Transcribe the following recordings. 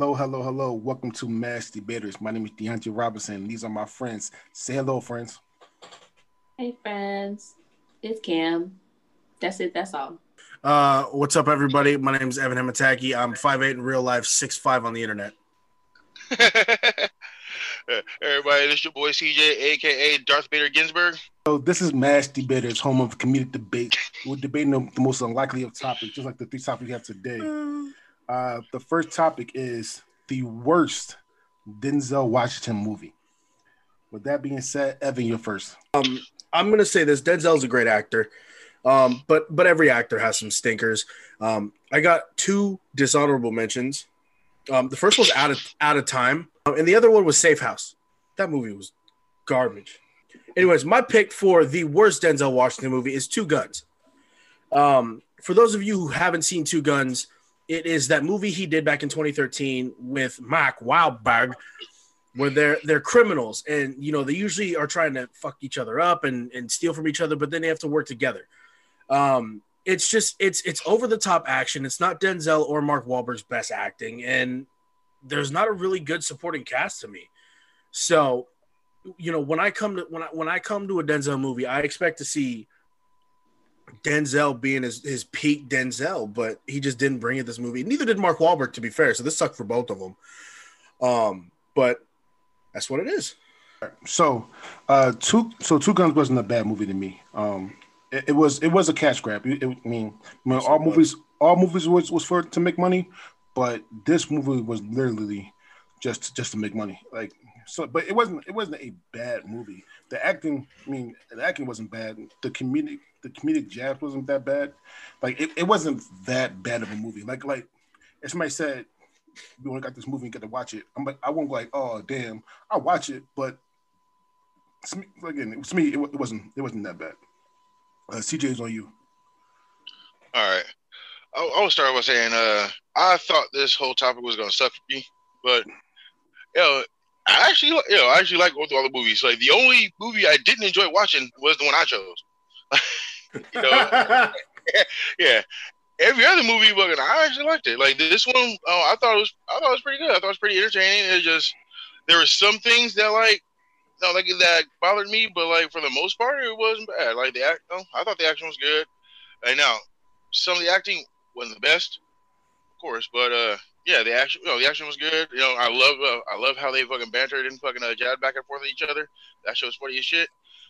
Hello. Welcome to Mass Debaters. My name is Deontay Robinson. These are my friends. Say hello, friends. Hey, friends. It's Cam. That's it. That's all. What's up, everybody? My name is Evan Hamataki. I'm 5'8 in real life, 6'5 on the internet. Everybody, this is your boy CJ, a.k.a. Darth Vader Ginsburg. So this is Mass Debaters, home of comedic debate. We're debating the most unlikely of topics, just like the three topics we have today. The first topic is the worst Denzel Washington movie. With that being said, Evan, you're first. I'm going to say this. Denzel's a great actor, but every actor has some stinkers. I got two dishonorable mentions. The first was Out of Time, and the other one was Safe House. That movie was garbage. Anyways, my pick for the worst Denzel Washington movie is Two Guns. For those of you who haven't seen Two Guns, it is that movie he did back in 2013 with Mark Wahlberg, where they're criminals, and you know they usually are trying to fuck each other up and steal from each other, but then they have to work together. It's just it's over the top action. It's not Denzel or Mark Wahlberg's best acting, and there's not a really good supporting cast to me. So, you know, when I come to a Denzel movie, I expect to see Denzel being his peak Denzel, but he just didn't bring it this movie. Neither did Mark Wahlberg, to be fair. So this sucked for both of them. But that's what it is. So, Two Guns wasn't a bad movie to me. It was a cash grab. I mean, all movies was for to make money, but this movie was literally just to make money. Like so, but it wasn't a bad movie. The acting wasn't bad. The comedic jabs wasn't that bad. Like it wasn't that bad of a movie. Like if somebody said, "You want to got this movie and get to watch it," I'm like, I won't go like, "Oh damn, I'll watch it." But it wasn't that bad. CJ's on you. All right, I would start by saying I thought this whole topic was gonna suck for me, but you know, I actually like going through all the movies. Like the only movie I didn't enjoy watching was the one I chose. You know, yeah. Every other movie, but I actually liked it. Like this one, I thought it was pretty good. I thought it was pretty entertaining. It's just there were some things that that bothered me, but like for the most part, it wasn't bad. Like I thought the action was good. And now some of the acting wasn't the best, of course, but yeah, the action was good. You know, I love how they fucking bantered and fucking jab back and forth at each other. That shit was funny as shit.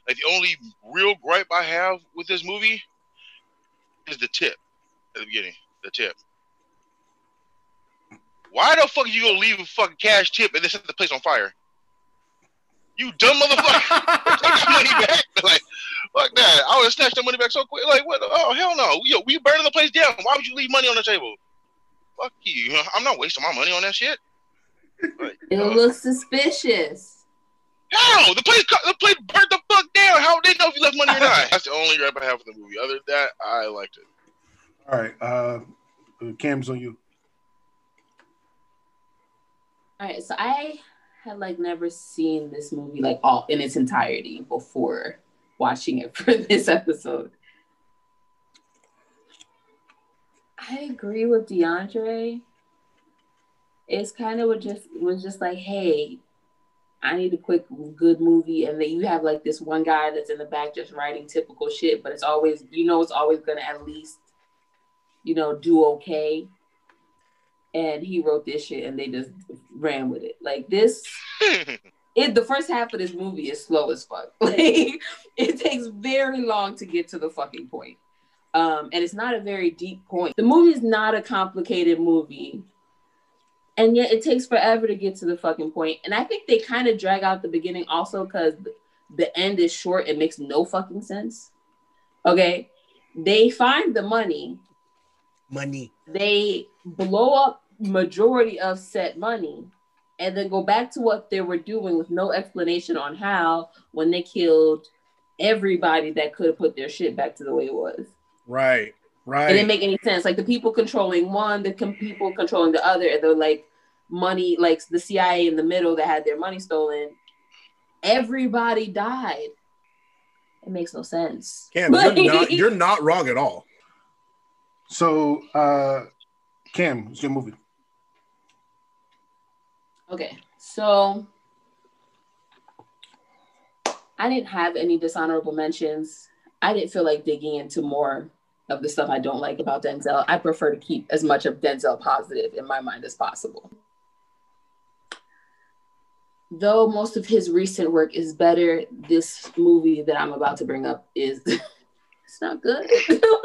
Like the only real gripe I have with this movie is the tip at the beginning. The tip. Why the fuck are you gonna leave a fucking cash tip and then set the place on fire? You dumb motherfucker! Take your money back. Like fuck that. I would have snatched the money back so quick. Like what? Oh hell no! Yo, we burning the place down. Why would you leave money on the table? Fuck you! I'm not wasting my money on that shit. Like, it looks suspicious. How? The place burnt the fuck down. How would they know if you left money or not? That's the only gripe I have for the movie. Other than that, I liked it. All right. Cam's on you. All right. So I had never seen this movie all in its entirety before watching it for this episode. I agree with DeAndre. It's kind of was just like, hey, I need a quick, good movie, and then you have this one guy that's in the back just writing typical shit, but it's always, it's always gonna at least, do okay. And he wrote this shit, and they just ran with it. The first half of this movie is slow as fuck. It takes very long to get to the fucking point, and it's not a very deep point. The movie is not a complicated movie. And yet it takes forever to get to the fucking point. And I think they kind of drag out the beginning also because the end is short. It makes no fucking sense. Okay. They find the money. They blow up majority of said money and then go back to what they were doing with no explanation on how when they killed everybody that could have put their shit back to the way it was. Right. It didn't make any sense. The people controlling one, the people controlling the other, and they're money, the CIA in the middle that had their money stolen. Everybody died. It makes no sense. Cam, you're not wrong at all. So, Cam, it's your movie. Okay, so I didn't have any dishonorable mentions. I didn't feel like digging into more of the stuff I don't like about Denzel. I prefer to keep as much of Denzel positive in my mind as possible. Though most of his recent work is better, this movie that I'm about to bring up is, it's not good.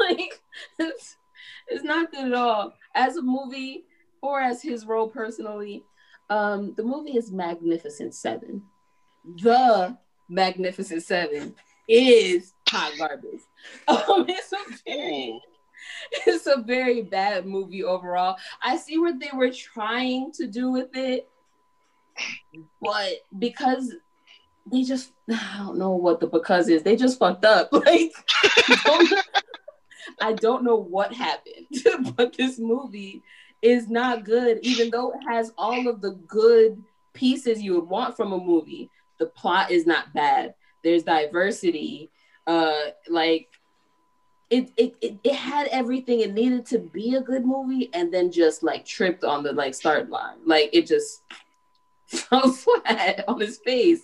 Like, it's not good at all. As a movie or as his role personally, the movie is Magnificent Seven. The Magnificent Seven is hot garbage. It's a very bad movie overall. I see what they were trying to do with it, but because they just, I don't know what the because is. They just fucked up. Like, I don't know what happened, but this movie is not good, even though it has all of the good pieces you would want from a movie. The plot is not bad. There's diversity. It had everything it needed to be a good movie, and then just like tripped on the like start line. Like, it just fell flat on his face.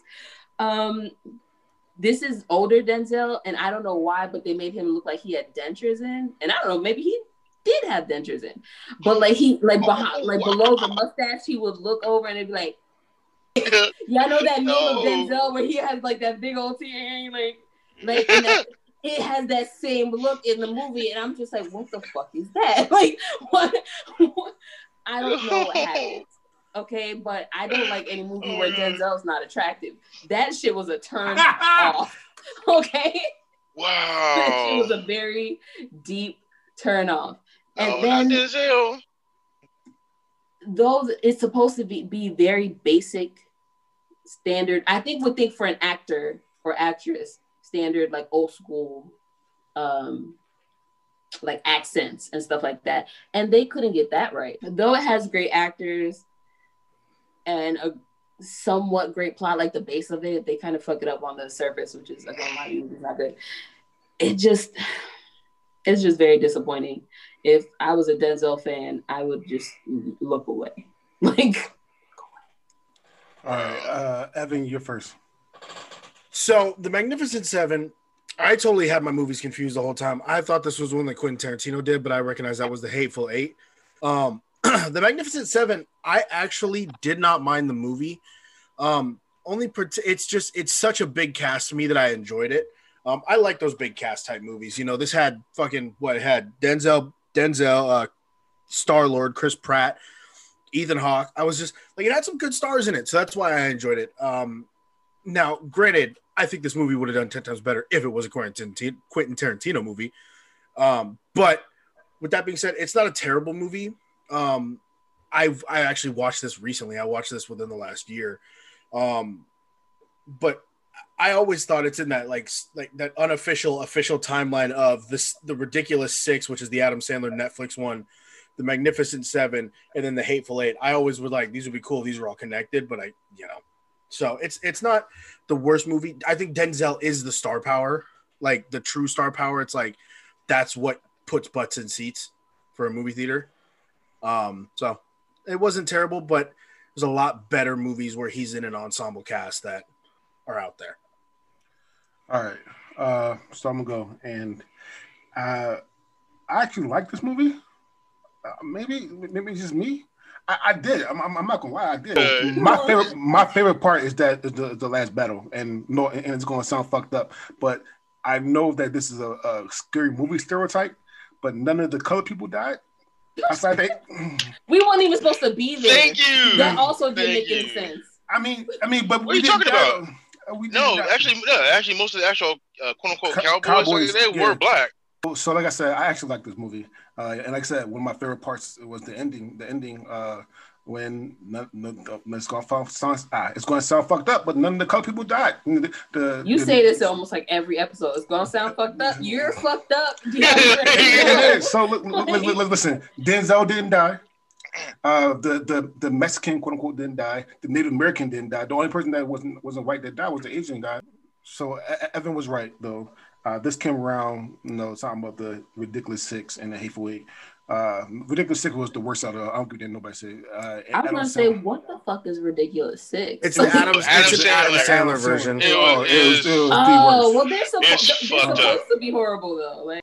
This is older Denzel, and I don't know why, but they made him look like he had dentures in. And I don't know, maybe he did have dentures in, but like he like behind, like below the mustache, he would look over and it'd be like, y'all know that meme of Denzel where he has like that big old tear hanging like that, it has that same look in the movie, and I'm just like, what the fuck is that? Like, what? I don't know what happened. Okay, but I don't like any movie where Denzel's not attractive. That shit was a turn off. Okay. Wow. It was a very deep turn off. And oh, then not Denzel. Though it's supposed to be very basic standard, I think would think for an actor or actress standard, like old school, like accents and stuff like that. And they couldn't get that right. Though it has great actors and a somewhat great plot, like the base of it, they kind of fuck it up on the surface, which is, again, why it's not good. It's just very disappointing. If I was a Denzel fan, I would just look away. Like, all right, Evan, you're first. So, The Magnificent Seven, I totally had my movies confused the whole time. I thought this was one that Quentin Tarantino did, but I recognized that was The Hateful Eight. The Magnificent Seven, I actually did not mind the movie. It's such a big cast to me that I enjoyed it. I like those big cast type movies. You know, this had Denzel, Star-Lord, Chris Pratt, Ethan Hawke. I was just like, it had some good stars in it. So that's why I enjoyed it. Now, granted, I think this movie would have done 10 times better if it was a Quentin Tarantino movie. But with that being said, it's not a terrible movie. I actually watched this recently. I watched this within the last year. But I always thought it's in that like that unofficial official timeline of this, the Ridiculous Six, which is the Adam Sandler Netflix one, the Magnificent Seven, and then the Hateful Eight. I always was like, these would be cool. These are all connected, but so it's not the worst movie. I think Denzel is the star power, like the true star power. It's like, that's what puts butts in seats for a movie theater. So it wasn't terrible, but there's a lot better movies where he's in an ensemble cast that are out there. All right. So I'm going to go. And I actually like this movie. Maybe just me. I did. I'm not gonna lie. I did. My favorite part is that the last battle, and it's gonna sound fucked up, but I know that this is a scary movie stereotype. But none of the colored people died. We weren't even supposed to be there. Thank you. That also didn't make any sense. I mean, but what are you talking about? Actually, most of the actual "quote unquote" cowboys were black. So, like I said, I actually like this movie, and like I said, one of my favorite parts was the ending. The ending, when it's going to sound fucked up, but none of the colored people died. You say this almost like every episode. It's going to sound fucked up. You're fucked up. Yeah. So listen, Denzel didn't die. The Mexican quote unquote didn't die. The Native American didn't die. The only person that wasn't white that died was the Asian guy. So Evan was right though. This came around, talking about the Ridiculous Six and the Hateful Eight. Ridiculous Six was the worst out of. I don't think nobody said. I was gonna say, what the fuck is Ridiculous Six? It's an Adam Sandler version. It was the worst. Well, they're supposed to be horrible though. Like,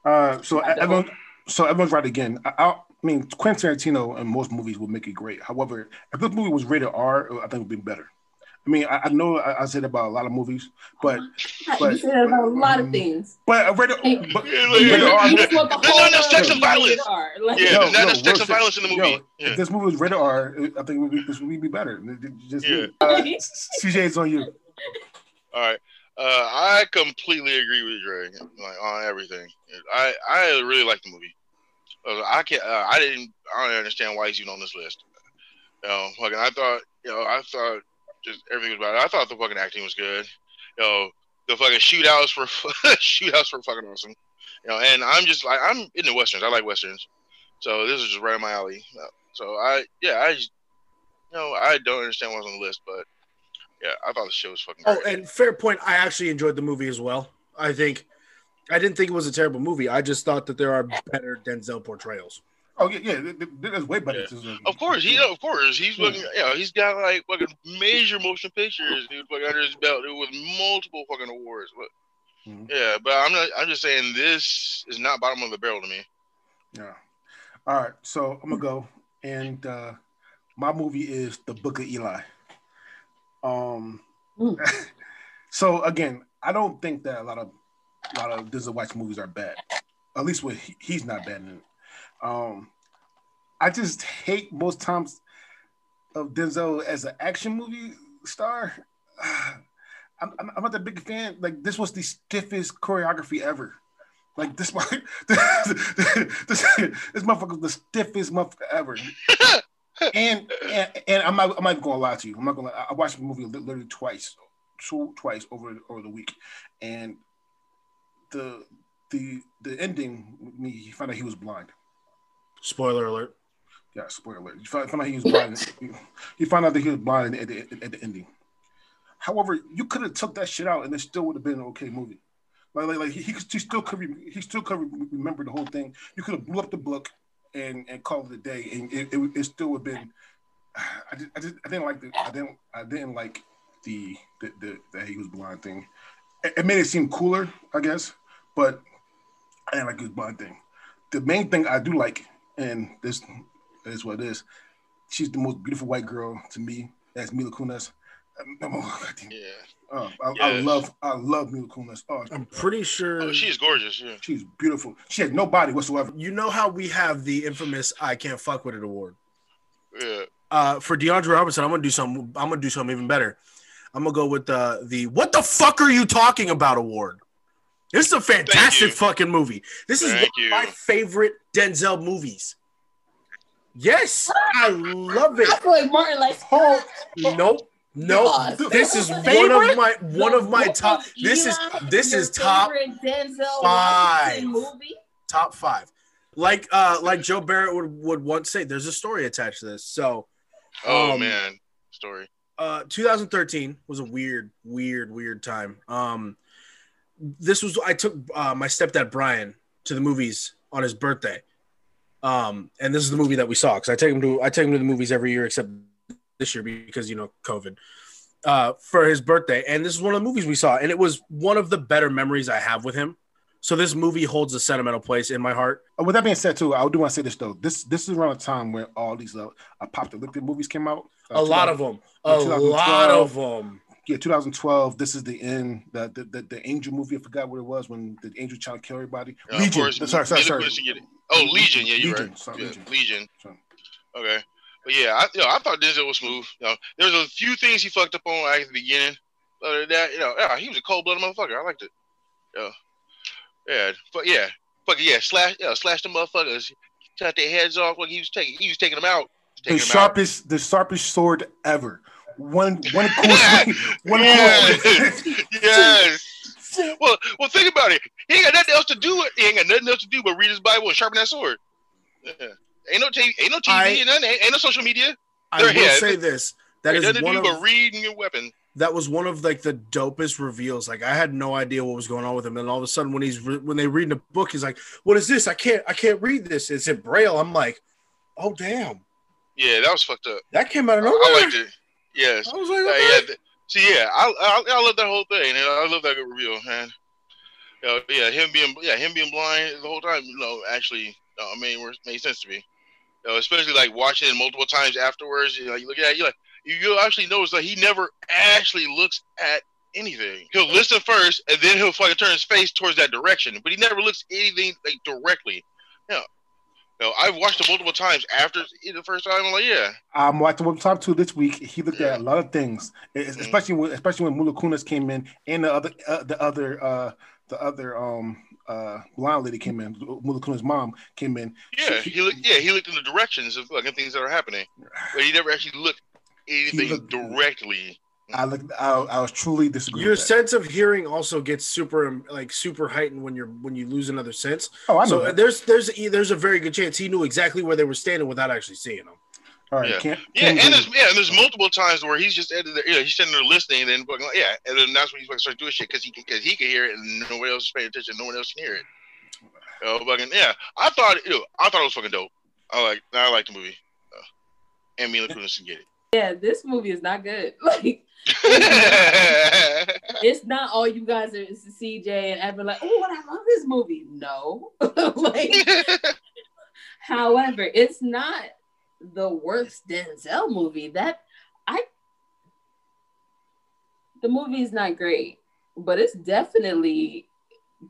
everyone's right again. I mean, Quentin Tarantino in most movies will make it great. However, if this movie was rated R, I think it would be better. I mean, I know I said that about a lot of movies, but you said that about a lot of things. But rated R. There's not enough sex and violence. There's not enough sex and violence in the movie. If this movie was rated R, I think this would be better. CJ, it's on you. All right. I completely agree with Dre, like, on everything. I really like the movie. I don't understand why he's even on this list. I thought just everything was about it. I thought the fucking acting was good. The fucking shootouts were fucking awesome. And I'm just like, I'm into westerns. I like westerns, so this is just right in my alley. I don't understand what's on the list, but yeah, I thought the show was fucking great. Oh, and fair point. I actually enjoyed the movie as well. I didn't think it was a terrible movie. I just thought that there are better Denzel portrayals. Oh yeah, there's way better. Yeah. Of course, he's looking. He's got like fucking major motion pictures, dude, fucking under his belt, dude, with multiple fucking awards. But yeah, but I'm not. I'm just saying this is not bottom of the barrel to me. Yeah. All right, so I'm gonna go, and my movie is The Book of Eli. So again, I don't think that a lot of Denzel Washington movies are bad. At least what he's not bad in it. I just hate most times of Denzel as an action movie star. I'm not that big a fan. Like, this was the stiffest choreography ever. Like, this motherfucker was the stiffest motherfucker ever. and I'm not even gonna lie to you. I'm not gonna lie. I watched the movie literally twice over the week, and the ending, he found out he was blind. Spoiler alert. Yeah, spoiler alert. You found out that he was blind at the ending. However, you could have took that shit out, and it still would have been an okay movie. Like he still could remember the whole thing. You could have blew up the book and called it a day, and it still would have been. I didn't like the he was blind thing. It made it seem cooler, I guess, but I didn't like his blind thing. The main thing I do like, and this is what it is, she's the most beautiful white girl to me. That's Mila Kunis. I love Mila Kunis. Oh, I'm pretty sure. Oh, she's gorgeous. Yeah. She's beautiful. She has no body whatsoever. You know how we have the infamous "I Can't Fuck With It" award. Yeah. For Deontay Robinson, I'm gonna do something even better. I'm gonna go with the "What the fuck are you talking about?" award. This is a fantastic fucking movie. This is one of my favorite Denzel movies. Yes, I love it. I feel like Martin likes Nope. This is one of my top. This is top Denzel 5 movie. Top 5. Like Joe Barrett would once say, there's a story attached to this. So, 2013 was a weird time. I took my stepdad Brian to the movies on his birthday, and this is the movie that we saw because I take him to the movies every year except this year because COVID, for his birthday, and this is one of the movies we saw, and it was one of the better memories I have with him. So this movie holds a sentimental place in my heart. With that being said, too, I do want to say this though. This is around the time where all these apocalyptic movies came out. A lot of them. Yeah, 2012. This is the end. The angel movie. I forgot what it was when the angel tried to kill everybody. Legion. Sorry. Legion. Yeah, you're Legion. Right. Sorry, yeah, Legion. Sorry. Okay, but yeah, I thought Denzel was smooth. There's a few things he fucked up on right at the beginning. Other than that, he was a cold-blooded motherfucker. I liked it. Yeah. Slash the motherfuckers. Shot their heads off. Like he was taking them out. The sharpest sword ever. One course. Yes. Well, think about it. He ain't got nothing else to do. But read his Bible and sharpen that sword. Yeah. Ain't no TV, and nothing. Ain't no social media. I will say this: that is one of, but reading your weapon. that was one of like the dopest reveals. Like I had no idea what was going on with him, and all of a sudden when he's when they read the book, he's like, "What is this? I can't read this. It's in Braille." I'm like, "Oh damn." Yeah, that was fucked up. That came out of nowhere. I liked it. Yes. I was like, okay. I love that whole thing, and I love that good reveal, man. Him being blind the whole time, made sense to me. You know, especially like watching it multiple times afterwards, you look at it, you're like, you actually notice that like, he never actually looks at anything. He'll listen first, and then he'll fucking turn his face towards that direction, but he never looks at anything like directly. Yeah. No, I've watched it multiple times after the first time. I'm like, yeah. I watched it multiple times too this week. He looked at a lot of things, especially when Mila Kunis came in and the other blonde lady came in. Mila Kunis' mom came in. Yeah, he looked in the directions of fucking things that are happening, but he never actually looked anything directly. I was truly disagreeing. Your sense of hearing also gets super heightened when you lose another sense. Oh, I know. So that. There's a very good chance he knew exactly where they were standing without actually seeing them. All right. Yeah. There's multiple times where he's just he's standing there listening, and then and then that's when he's starts doing shit because he can hear it and nobody else is paying attention, no one else can hear it. Oh, I thought it was fucking dope. I like the movie, and Mila Kunis can get it. Yeah, this movie is not good. Like. It's not all you guys are. It's CJ and Evan. Like, oh, I love this movie. No, however, it's not the worst Denzel movie. The movie is not great, but it's definitely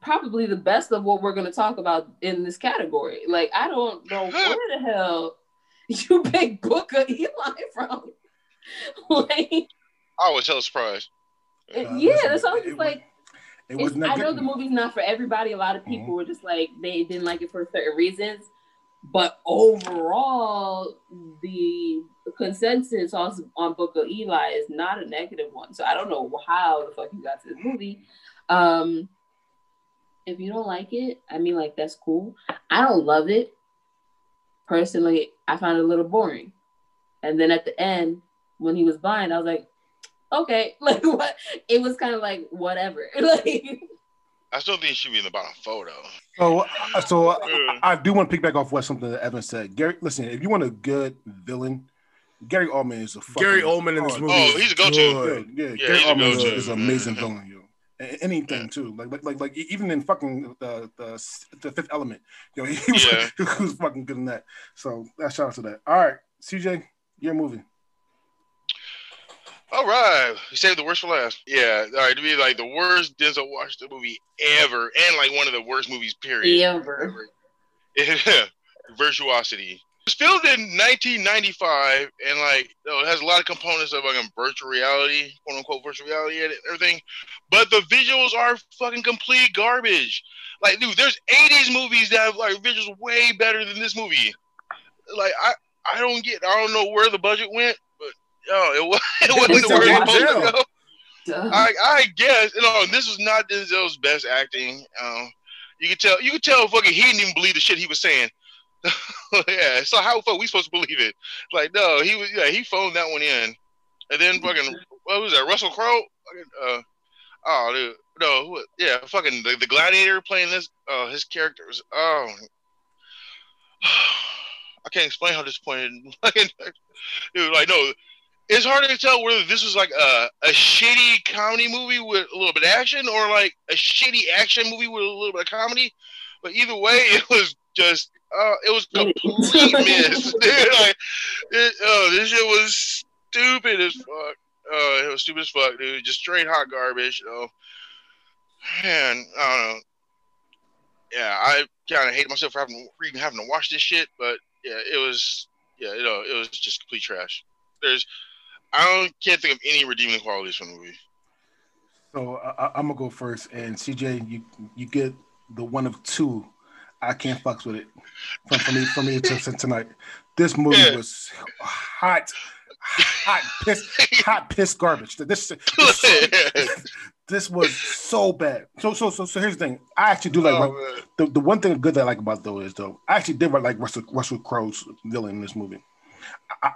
probably the best of what we're going to talk about in this category. Like, I don't know where the hell you picked Book of Eli from. Like. I was hella surprised. That's all. I know the movie's not for everybody. A lot of people were just like they didn't like it for certain reasons, but overall, the consensus on Book of Eli is not a negative one. So I don't know how the fuck you got to this movie. If you don't like it, that's cool. I don't love it personally. I found it a little boring, and then at the end when he was blind, I was like. Okay, like what? It was kind of like whatever. Like, I still think it should be in the bottom four though. I do want to pick back off what something that Evan said. Gary, listen, if you want a good villain, Gary Oldman is a fucking Gary Oldman in this movie. Oh, he's a go-to. Yeah, Gary Oldman is an amazing villain, yo. Anything too, like even in fucking the Fifth Element, yo, he was fucking good in that. So shout out to that. All right, CJ, your movie. All right, you saved the worst for last. Yeah, all right. To be like the worst Denzel Washington movie ever, and like one of the worst movies period ever. Yeah. Virtuosity. It was filmed in 1995, and it has a lot of components of virtual reality, quote unquote virtual reality, and everything. But the visuals are fucking complete garbage. Like, dude, there's 80s movies that have visuals way better than this movie. Like, I don't know where the budget went. Oh, it wasn't the word it was supposed to go. I guess this was not Denzel's best acting. You could tell fucking he didn't even believe the shit he was saying. Yeah, so how the fuck we supposed to believe it? Like, no, he phoned that one in. And then fucking what was that, Russell Crowe? Fucking the gladiator playing this his character was I can't explain how disappointed. Dude, no, it's hard to tell whether this was a shitty comedy movie with a little bit of action or a shitty action movie with a little bit of comedy. But either way, it was just it was complete miss. Dude, this shit was stupid as fuck. It was stupid as fuck, dude. Just straight hot garbage. Man, I don't know. Yeah, I kind of hate myself for even having to watch this shit, but. Yeah, it was just complete trash. I can't think of any redeeming qualities from the movie. So I'm gonna go first, and CJ, you get the one of two. I can't fucks with it from me to tonight. This movie was hot piss garbage. This was so bad. So here's the thing. I actually do the one thing good that I like about though, I actually did like Russell Crowe's villain in this movie.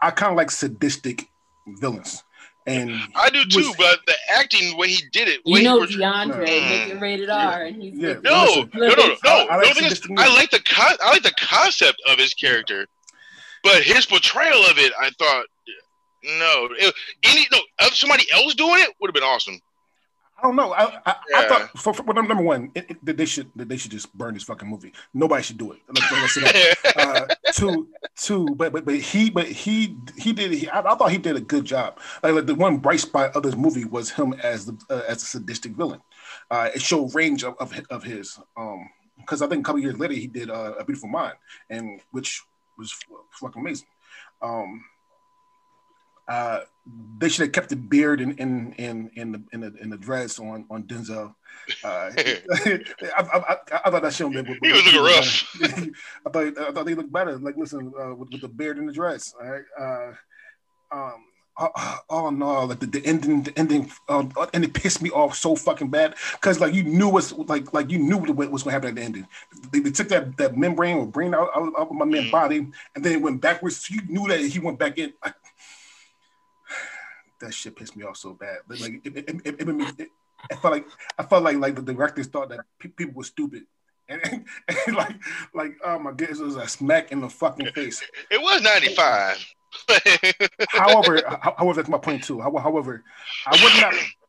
I kind of like sadistic villains. And I do too, but the acting, the way he did it, you know, DeAndre making rated R, and he's I like the concept of his character, but his portrayal of it, I thought, somebody else doing it would have been awesome. I don't know. I thought for number one, they should just burn this fucking movie. Nobody should do it. Let's sit down. I thought he did a good job. Like the one bright spot of this movie was him as a sadistic villain. It showed range of his. Because I think a couple years later he did A Beautiful Mind, and which was fucking amazing. They should have kept the beard and the dreads on Denzel. I thought that shit would be. He was looking rough. I thought they looked better. Like, listen, with the beard and the dress. All right. All in all, like the ending, and it pissed me off so fucking bad because like you knew what was gonna happen at the ending. They took that membrane or brain out of my man's body, and then it went backwards. So you knew that he went back in. Like, that shit pissed me off so bad. Like I felt like the directors thought that people were stupid, and like oh my goodness, it was a smack in the fucking face. It was 95. however, that's my point too. However,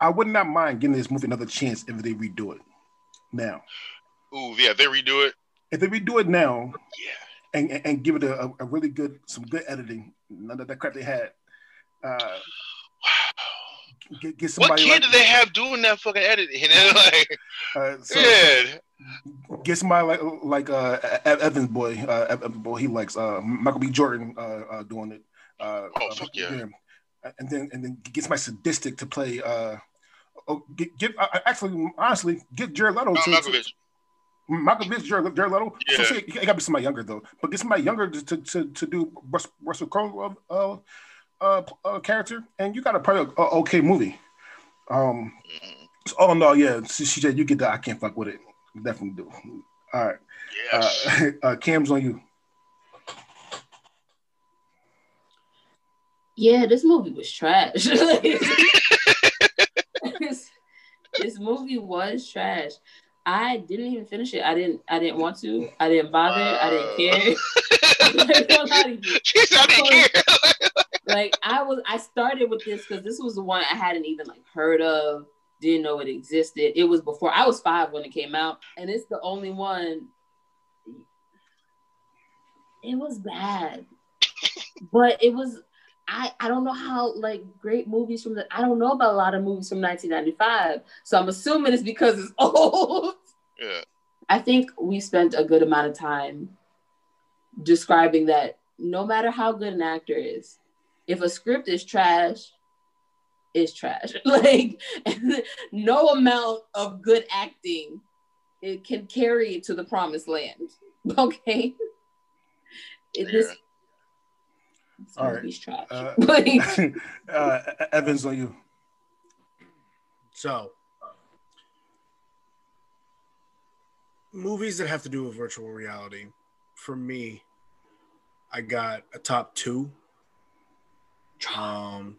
I would not mind giving this movie another chance if they redo it now. Ooh, yeah, they redo it. If they redo it now, yeah, and give it a really good, some good editing, none of that crap they had. Get somebody. What kid do they have doing that fucking editing? You know, like, get somebody like Evan's boy. He likes Michael B. Jordan doing it. And then get somebody sadistic to play. Get Jared Leto. Malkovich, Jared Leto. Yeah. So it got to be somebody younger though. But get somebody younger to do Russell Crowe. Character, and you got a probably okay movie. So all in all, yeah, CJ, you get that. I can't fuck with it. Definitely do. All right. Yes. Cam's on you. Yeah, this movie was trash. This movie was trash. I didn't even finish it. I didn't want to. I didn't bother. I didn't care. I didn't care. Like I started with this because this was the one I hadn't even like heard of, didn't know it existed. It was before I was 5 when it came out, and it's the only one. It was bad, but it was I don't know how like great movies from I don't know about a lot of movies from 1995, so I'm assuming it's because it's old. Yeah, I think we spent a good amount of time describing that no matter how good an actor is, if a script is trash, it's trash. Like, no amount of good acting it can carry it to the promised land. Okay? It's all right. Trash. Evan's on you. So, movies that have to do with virtual reality, for me, I got a top 2. Tron.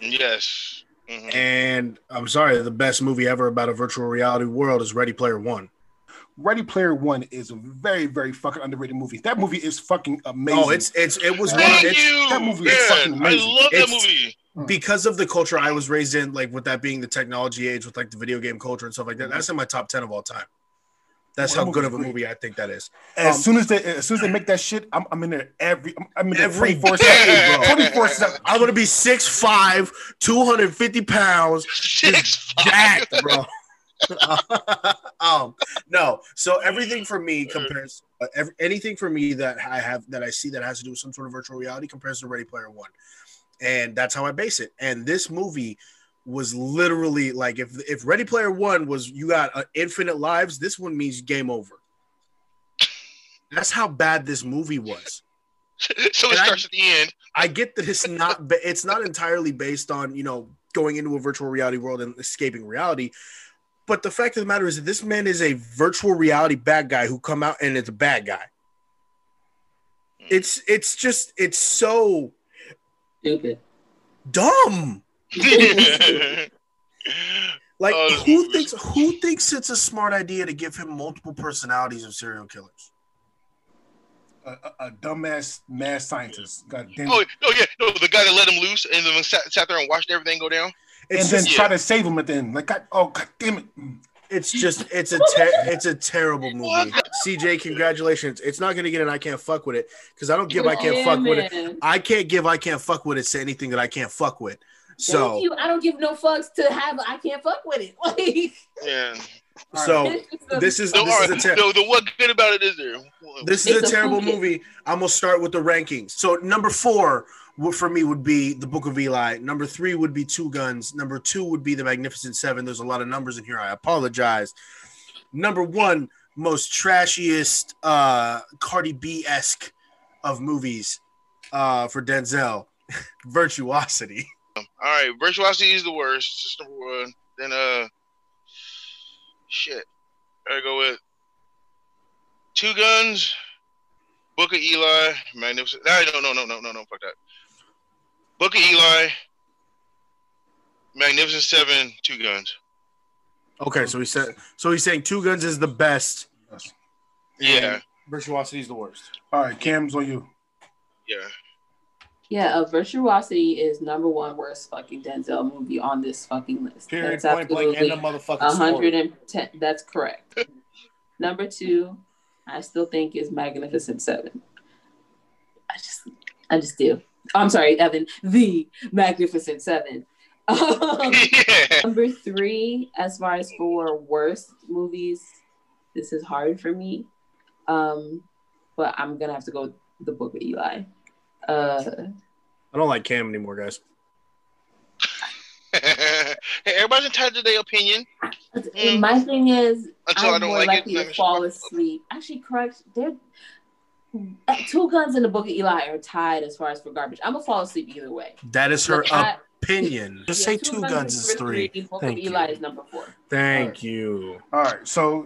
Yes. Mm-hmm. And I'm sorry, the best movie ever about a virtual reality world is Ready Player One. Ready Player One is a very, very fucking underrated movie. That movie is fucking amazing. Oh, that movie is fucking amazing. I love that movie. Because of the culture I was raised in, like with that being the technology age, with like the video game culture and stuff like that, that's in my top 10 of all time. That's how good of a movie I think that is. As soon as they make that shit, I'm in there every 24/7. I'm gonna be 6'5", 250 pounds. 6'5", jacked, bro. No. So everything for me compares. Anything for me that I has to do with some sort of virtual reality compares to Ready Player One, and that's how I base it. And this movie was literally like if Ready Player One was you got infinite lives, this one means game over. That's how bad this movie was. So it starts at the end. I get that it's not entirely based on, you know, going into a virtual reality world and escaping reality, but the fact of the matter is that this man is a virtual reality bad guy who come out and it's a bad guy. It's so stupid. dumb. Like, who thinks it's a smart idea to give him multiple personalities of serial killers? A dumbass mad scientist. God damn it. No, the guy that let him loose and then sat there and watched everything go down, and then try to save him at the end. Like, God damn it! It's a terrible movie. CJ, congratulations. It's not gonna get an I can't fuck with it because I don't give I can't fuck with it. I can't give I can't fuck with it to anything that I can't fuck with. So thank you. I don't give no fucks to have I can't fuck with it. Like, yeah. So this is what good about it is there. This is a terrible movie. I'm gonna start with the rankings. So number 4 for me would be The Book of Eli. Number 3 would be Two Guns. Number 2 would be The Magnificent Seven. There's a lot of numbers in here. I apologize. Number 1 most trashiest Cardi B-esque of movies for Denzel, Virtuosity. All right, Virtuosity is the worst. Just number 1. Then shit, I go with Two Guns, Book of Eli, Magnificent. No, fuck that. Book of Eli, Magnificent Seven, Two Guns. Okay, so he's saying Two Guns is the best. Yeah, Virtuosity is the worst. All right, Cam's on you. Yeah. Yeah, Virtuosity is number 1 worst fucking Denzel movie on this fucking list. Period, point blank, and a motherfucking 110. Story. That's correct. Number 2, I still think is Magnificent Seven. I just do. Oh, I'm sorry, Evan. The Magnificent Seven. Number 3, as far as for worst movies, this is hard for me. But I'm gonna have to go with The Book of Eli. I don't like Cam anymore, guys. Hey, everybody's entitled to their opinion. My thing is, until I'm more likely to fall asleep. Actually, correct. Two Guns in The Book of Eli are tied as far as for garbage. I'm gonna fall asleep either way. That is her opinion. Just say Two Guns is 3. Book of Eli is number 4. Thank you. All right. So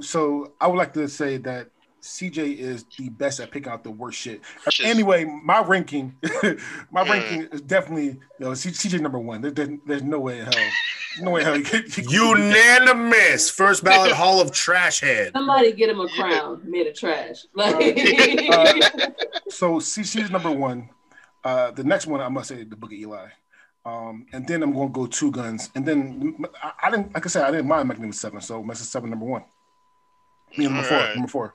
I would like to say that CJ is the best at picking out the worst shit. Anyway, my ranking, is definitely CJ number 1. There's no way in hell, you can unanimous first ballot Hall of Trash Head. Somebody get him a crown made of trash. So CJ is number 1. The next one I must say The Book of Eli, and then I'm going to go Two Guns, and then I didn't, like I said, I didn't mind Magnificent Seven, so Magnificent Seven number 1. Me number 4. Right. Number 4.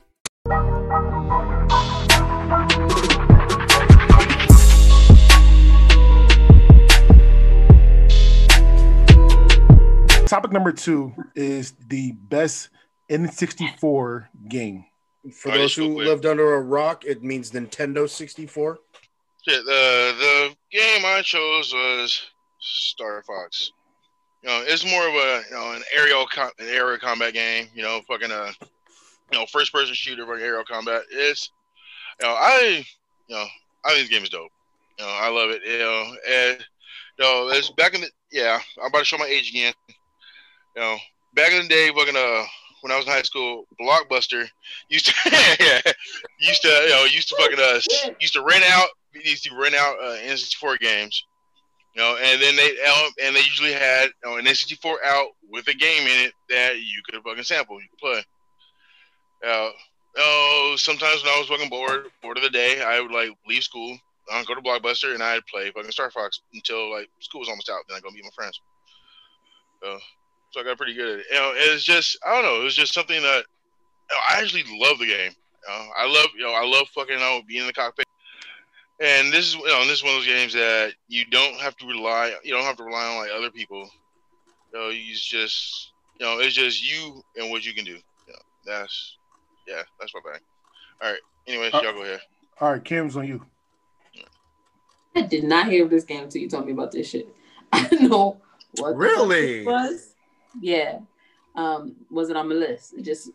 Topic number 2 is the best N64 game. For those who lived under a rock, it means Nintendo 64. Yeah, the game I chose was Star Fox. You know, it's more of a an aerial combat game. You know, fucking first person shooter for aerial combat. It's I think this game is dope. You know, I love it. You know, and it's back in the I'm about to show my age again. You know, back in the day, when I was in high school, Blockbuster used to rent out N64 games. You know, and then they usually had an N64 out with a game in it that you could sample, you could play. Sometimes when I was bored of the day, I would leave school, I'd go to Blockbuster, and I'd play Star Fox until school was almost out. Then I'd go meet my friends. So I got pretty good at it. It was just something that I actually love the game. I love fucking being in the cockpit. And this is this is one of those games that you don't have to rely on like other people. It's just you and what you can do. That's my bang. All right. Anyways, y'all go ahead. All right, Kim's on you. I did not hear of this game until you told me about this shit. I don't know what it was. Yeah. Wasn't on my list. It just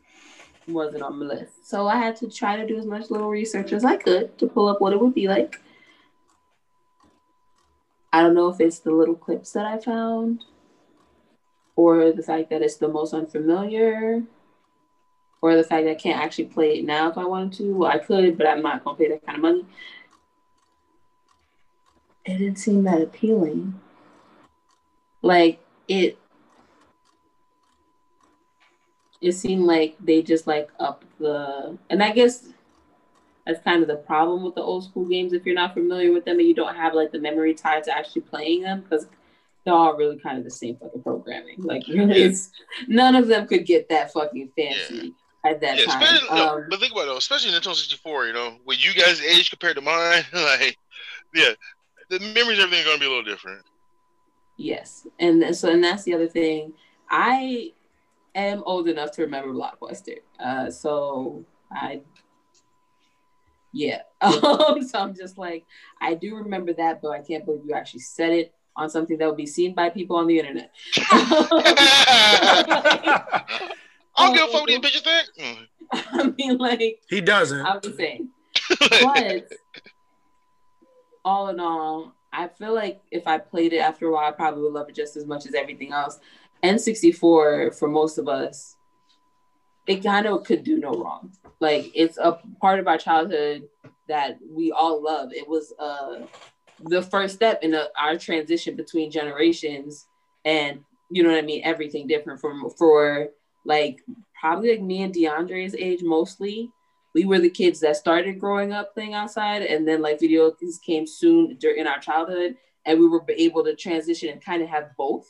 wasn't on my list. So I had to try to do as much little research as I could to pull up what it would be like. I don't know if it's the little clips that I found or the fact that it's the most unfamiliar or the fact that I can't actually play it now if I wanted to. Well, I could, but I'm not going to pay that kind of money. It didn't seem that appealing. Like, it seemed like they just like up the, and I guess that's kind of the problem with the old school games if you're not familiar with them and you don't have like the memory tied to actually playing them, because they're all really kind of the same fucking programming. Like, it's, none of them could get that fucking fancy at that time. But think about it though, especially Nintendo 64, with you guys' age compared to mine, like, yeah, the memories, everything going to be a little different. Yes, and that's the other thing. I am old enough to remember Blockbuster, so I'm just like, I do remember that, but I can't believe you actually said it on something that would be seen by people on the internet. I don't give a fuck what these bitches think. I mean, like, he doesn't. I'm just saying, but. All in all, I feel like if I played it after a while, I probably would love it just as much as everything else. N64, for most of us, it kind of could do no wrong. Like, it's a part of our childhood that we all love. It was the first step in our transition between generations and, you know what I mean, everything different for like, probably like me and DeAndre's age mostly. We were the kids that started growing up playing outside, and then like video games came soon in our childhood, and we were able to transition and kind of have both.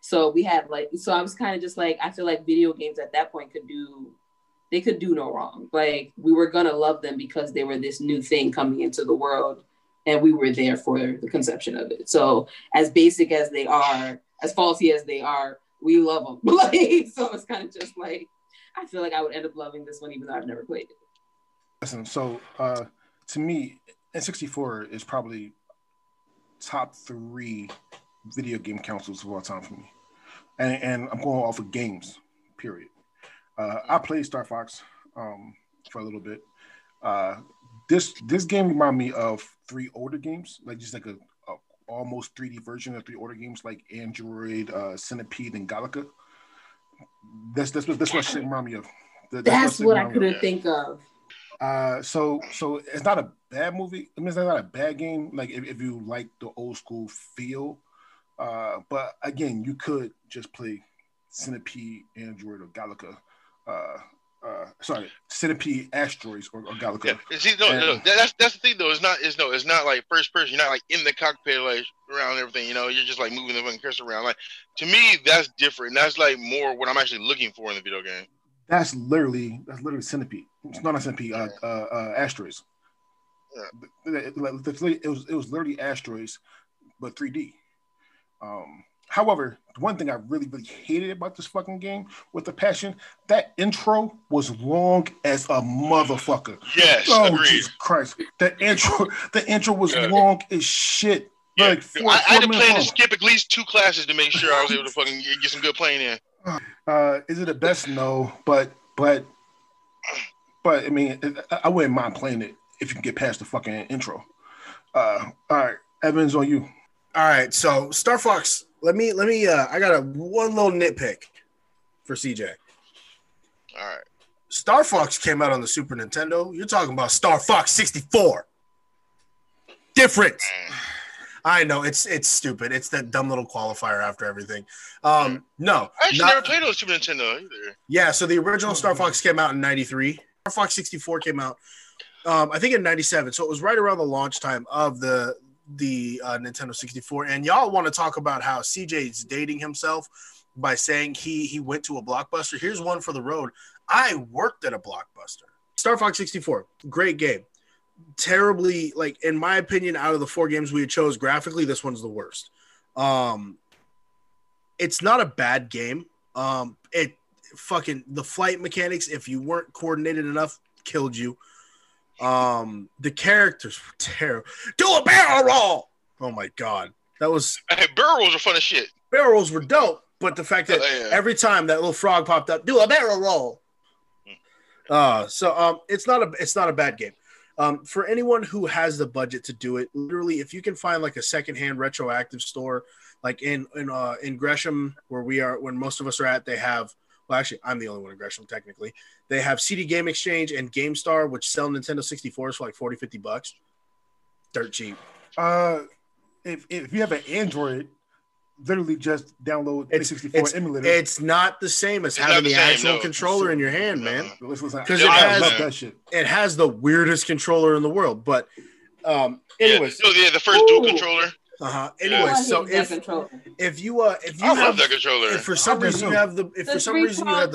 So we had like, so I was kind of just like, I feel like video games at that point could do no wrong. Like, we were gonna love them because they were this new thing coming into the world, and we were there for the conception of it. So as basic as they are, as faulty as they are, we love them. Like, so it's kind of just like, I feel like I would end up loving this one even though I've never played it. Listen, so to me, N64 is probably top 3 video game consoles of all time for me. And I'm going off of games, period. I played Star Fox for a little bit. This game reminded me of 3 older games, like just like a almost 3D version of 3 older games like Android, Centipede, and Galaga. That's what shit remind me of. That's what I couldn't think of. So it's not a bad movie. I mean, it's not a bad game. Like, if you like the old school feel, but again, you could just play Centipede, Android, or Galaga. Centipede, Asteroids, or Galaga. Yeah. See, that's the thing though. It's not like first person. You're not like in the cockpit, like around everything. You're just like moving the fucking cursor around. Like, to me, that's different. That's like more what I'm actually looking for in the video game. That's literally Centipede. It's not a Centipede. Asteroids. Yeah. It was literally Asteroids, but 3D. However, one thing I really, really hated about this fucking game with the passion, that intro was long as a motherfucker. Yes, agreed. Jesus Christ. The intro was long as shit. Yeah. Like, I had to plan to skip at least 2 classes to make sure I was able to fucking get some good playing in. Is it the best? No, but I mean, I wouldn't mind playing it if you can get past the fucking intro. All right, Evan's on you. All right, so Star Fox... Let me. I got one little nitpick for CJ. All right. Star Fox came out on the Super Nintendo. You're talking about Star Fox 64. Different. I know it's stupid. It's that dumb little qualifier after everything. No. I actually never played on Super Nintendo either. Yeah. So the original Star Fox came out in '93. Star Fox 64 came out, I think in '97. So it was right around the launch time of the Nintendo 64, and y'all want to talk about how CJ's dating himself by saying he went to a Blockbuster. Here's one for the road. I worked at a Blockbuster. Star Fox 64, great game. Terribly, like, in my opinion, out of the four games we chose graphically, this one's the worst. It's not a bad game. The flight mechanics, if you weren't coordinated enough, killed you. The characters were terrible. Do a barrel roll! Oh my god. That was... Hey, barrel rolls are fun as shit. Barrel rolls were dope, but the fact that every time that little frog popped up, do a barrel roll! It's not a bad game. For anyone who has the budget to do it, literally, if you can find like a secondhand retroactive store, like in Gresham where we are, when most of us are at, they have. Well, actually, I'm the only one in Gresham technically. They have CD Game Exchange and GameStar, which sell Nintendo 64s for like $40-$50. Dirt cheap. If you have an Android, literally just download the 64 emulator. It's not the same as having the actual controller in your hand, man. Because it has the weirdest controller in the world. But anyways. The first dual controller. Uh-huh. Anyway, so if you have that controller, if for some reason you have the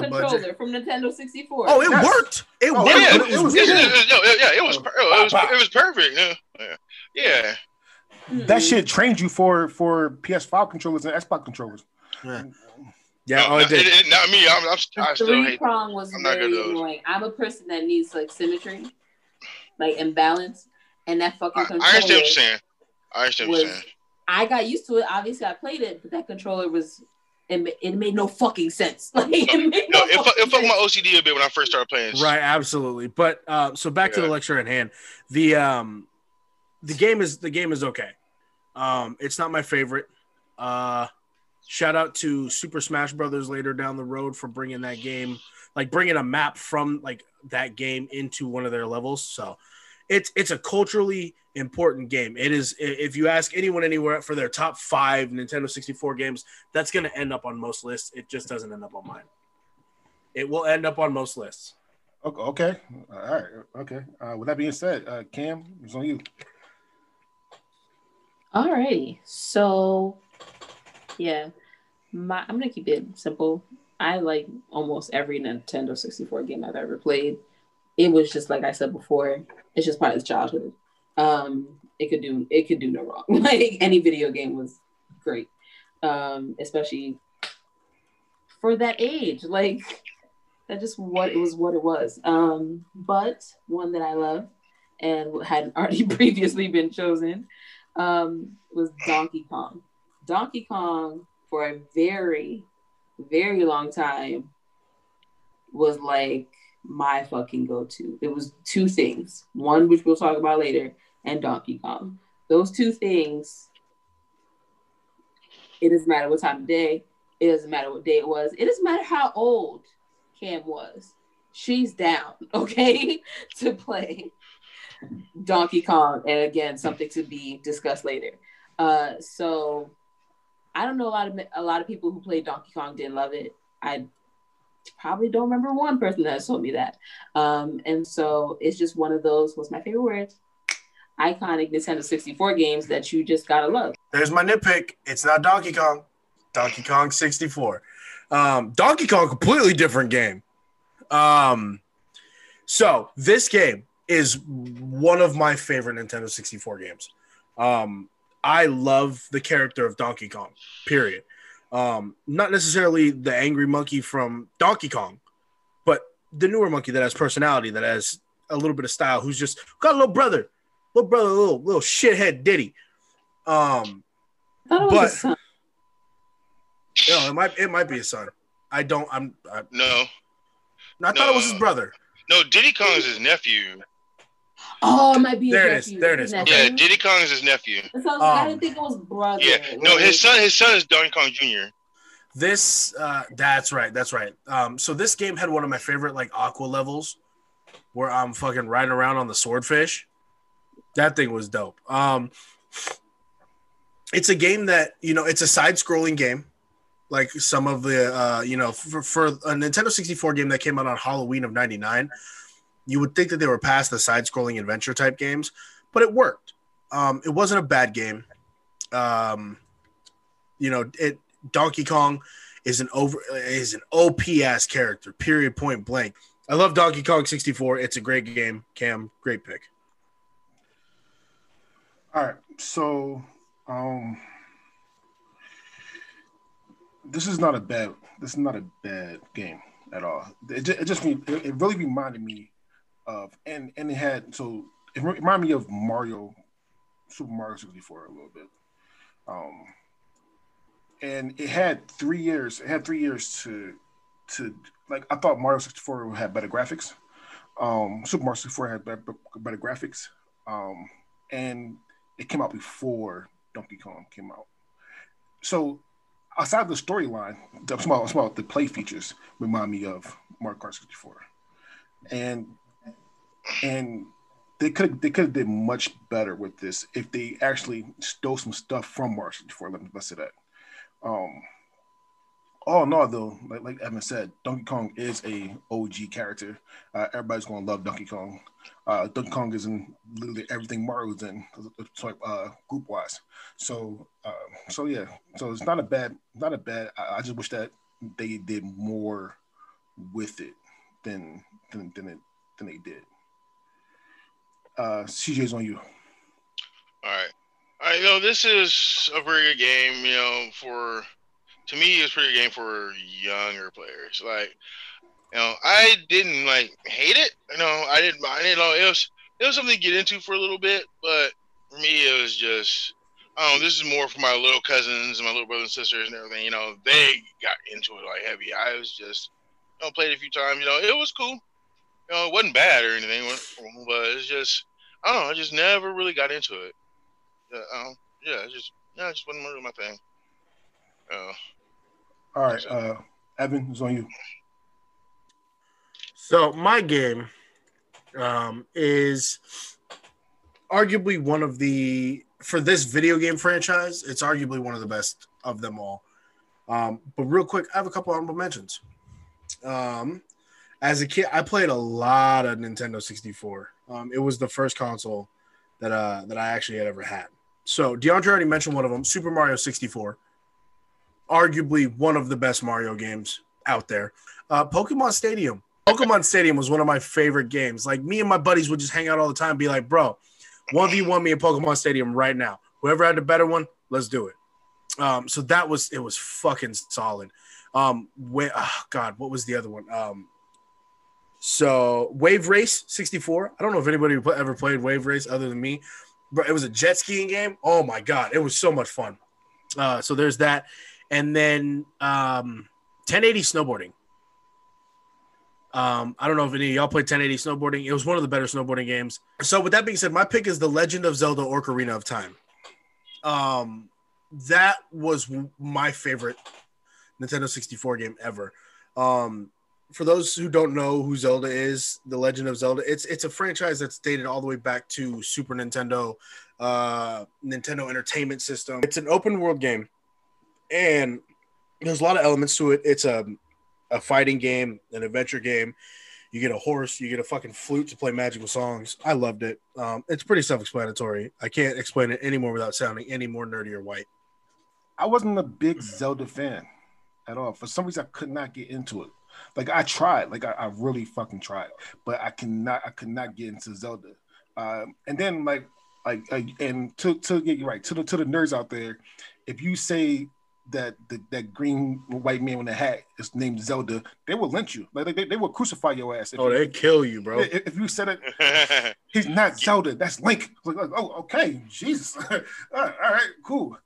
budget from Nintendo 64, worked. It worked. It was perfect. Yeah. Mm-hmm. That shit trained you for PS5 controllers and Xbox controllers. Yeah. It did. Not me. I still hate. Prong was very annoying. I'm a person that needs like symmetry, like imbalance, and that fucking controller. I understand what you're saying. I got used to it. Obviously, I played it, but that controller it made no fucking sense. Like, it fucked my OCD a bit when I first started playing. Right, absolutely. But so back to the lecture at hand. The game is okay. It's not my favorite. Shout out to Super Smash Brothers later down the road for bringing that game, like bringing a map from like that game into one of their levels. So. It's a culturally important game. It is, if you ask anyone anywhere for their top 5 Nintendo 64 games, that's going to end up on most lists. It just doesn't end up on mine. It will end up on most lists. Okay. All right. Okay. With that being said, Cam, it's on you. All righty. So, yeah. I'm going to keep it simple. I like almost every Nintendo 64 game I've ever played. It was just like I said before. It's just part of his childhood. It could do no wrong. Like any video game was great, especially for that age. Like that, just what it was. What it was. But one that I love and had already previously been chosen was Donkey Kong. Donkey Kong for a very, very long time was like my fucking go-to. It was two things. One, which we'll talk about later, and Donkey Kong. Those two things, it doesn't matter what time of day, it doesn't matter what day it was, it doesn't matter how old Cam was. She's down, okay, to play Donkey Kong. And again, something to be discussed later. So I don't know, a lot of people who played Donkey Kong didn't love it. I probably don't remember one person that has told me that. And so it's just one of those, what's my favorite word? Iconic Nintendo 64 games that you just gotta love. There's my nitpick. It's not Donkey Kong. Donkey Kong 64. Donkey Kong, completely different game. So this game is one of my favorite Nintendo 64 games. I love the character of Donkey Kong, period. Not necessarily the angry monkey from Donkey Kong, but the newer monkey that has personality, that has a little bit of style, who's just got a little brother, little shithead Diddy. It might be his son. I thought it was his brother. No, Diddy Kong is his nephew. Oh, it might be There it is. Yeah, Diddy Kong is his nephew. So I didn't think it was brother. Yeah, no, his son is Donkey Kong Jr. That's right. So this game had one of my favorite like aqua levels where I'm fucking riding around on the swordfish. That thing was dope. It's a game that, you know, it's a side-scrolling game. Like some of the, for a Nintendo 64 game that came out on Halloween of 99, you would think that they were past the side-scrolling adventure type games, but it worked. It wasn't a bad game. Donkey Kong is an OP ass character. Period. Point blank. I love Donkey Kong 64. It's a great game. Cam, great pick. All right. So, this is not a bad game at all. It really reminded me of, and it had, so it reminded me of Super Mario 64 a little bit. And it had 3 years. It had 3 years to like. I thought Mario 64 had better graphics. Super Mario 64 had better graphics. And it came out before Donkey Kong came out. So outside of the storyline, the play features remind me of Mario Kart 64. And they could have did much better with this if they actually stole some stuff from Mario 64. Let's say that. All in all, though, like Evan said, Donkey Kong is a OG character. Everybody's going to love Donkey Kong. Donkey Kong is in literally everything Mario's in, group wise. So yeah, so it's not a bad. I just wish that they did more with it than they did. CJ's on you. All right. I know this is a pretty good game, you know, to me, it's a pretty good game for younger players. Like, you know, I didn't, like, hate it. You know, I didn't mind it. It was something to get into for a little bit, but for me, it was just, this is more for my little cousins and my little brothers and sisters and everything. You know, they got into it, like, heavy. I was just, you know, played a few times. You know, it was cool. You know, it wasn't bad or anything, but it's just, I don't know, I just never really got into it. It just wasn't really my thing. All right, Evan, it's on you. So my game is arguably one of the, for this video game franchise, it's arguably one of the best of them all. But real quick, I have a couple honorable mentions. As a kid, I played a lot of Nintendo 64. It was the first console that I actually had ever had. So DeAndre already mentioned one of them, Super Mario 64. Arguably one of the best Mario games out there. Pokemon Stadium. Pokemon Stadium was one of my favorite games. Like, me and my buddies would just hang out all the time and be like, bro, 1v1 me in Pokemon Stadium right now. Whoever had the better one, let's do it. So it was fucking solid. What was the other one? So Wave Race 64. I don't know if anybody ever played Wave Race other than me. But it was a jet skiing game. Oh, my God. It was so much fun. So there's that. And then 1080 snowboarding. I don't know if any of y'all played 1080 snowboarding. It was one of the better snowboarding games. So with that being said, my pick is The Legend of Zelda Ocarina of Time. That was my favorite Nintendo 64 game ever. For those who don't know who Zelda is, The Legend of Zelda, it's a franchise that's dated all the way back to Super Nintendo, Nintendo Entertainment System. It's an open world game, and there's a lot of elements to it. It's a fighting game, an adventure game. You get a horse, you get a fucking flute to play magical songs. I loved it. It's pretty self-explanatory. I can't explain it anymore without sounding any more nerdy or white. I wasn't a big Zelda fan at all. For some reason, I could not get into it. Like, I tried, like I really fucking tried, but I could not get into Zelda. And then to get you right, to the nerds out there, if you say that that green white man with a hat is named Zelda, they will lynch you. Like they will crucify your ass. They kill you, bro. If you said it, he's not Zelda. That's Link. Like, oh, okay, Jesus. All right, cool.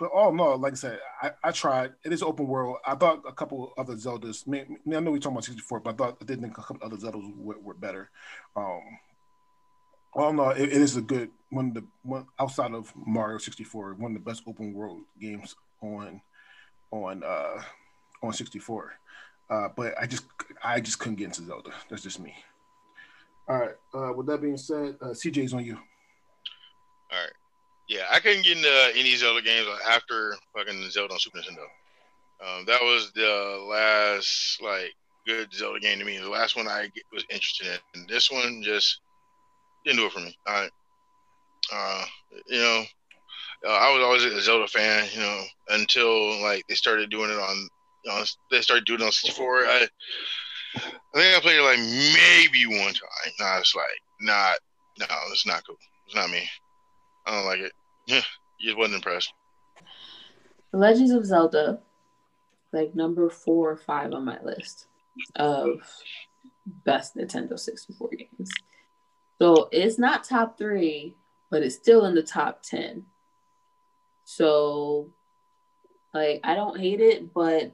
But all in all, like I said, I tried. It is open world. I thought a couple other Zeldas. I know we're talking about 64, but I didn't think a couple other Zeldas were better. All in all, it is a good one outside of Mario 64, one of the best open world games on 64. But I just couldn't get into Zelda. That's just me. All right. With that being said, CJ's on you. All right. Yeah, I couldn't get into any Zelda games after fucking Zelda on Super Nintendo. That was the last, like, good Zelda game to me. The last one I was interested in. And this one just didn't do it for me. All right. I was always a Zelda fan, you know, until, like, they started doing it on 64. I think I played it like maybe one time. Nah, it's like no, it's not cool. It's not me. I don't like it. Yeah, you wasn't impressed. The Legends of Zelda, like number 4 or 5 on my list of best Nintendo 64 games. So it's not top 3, but it's still in the top 10. So, like, I don't hate it, but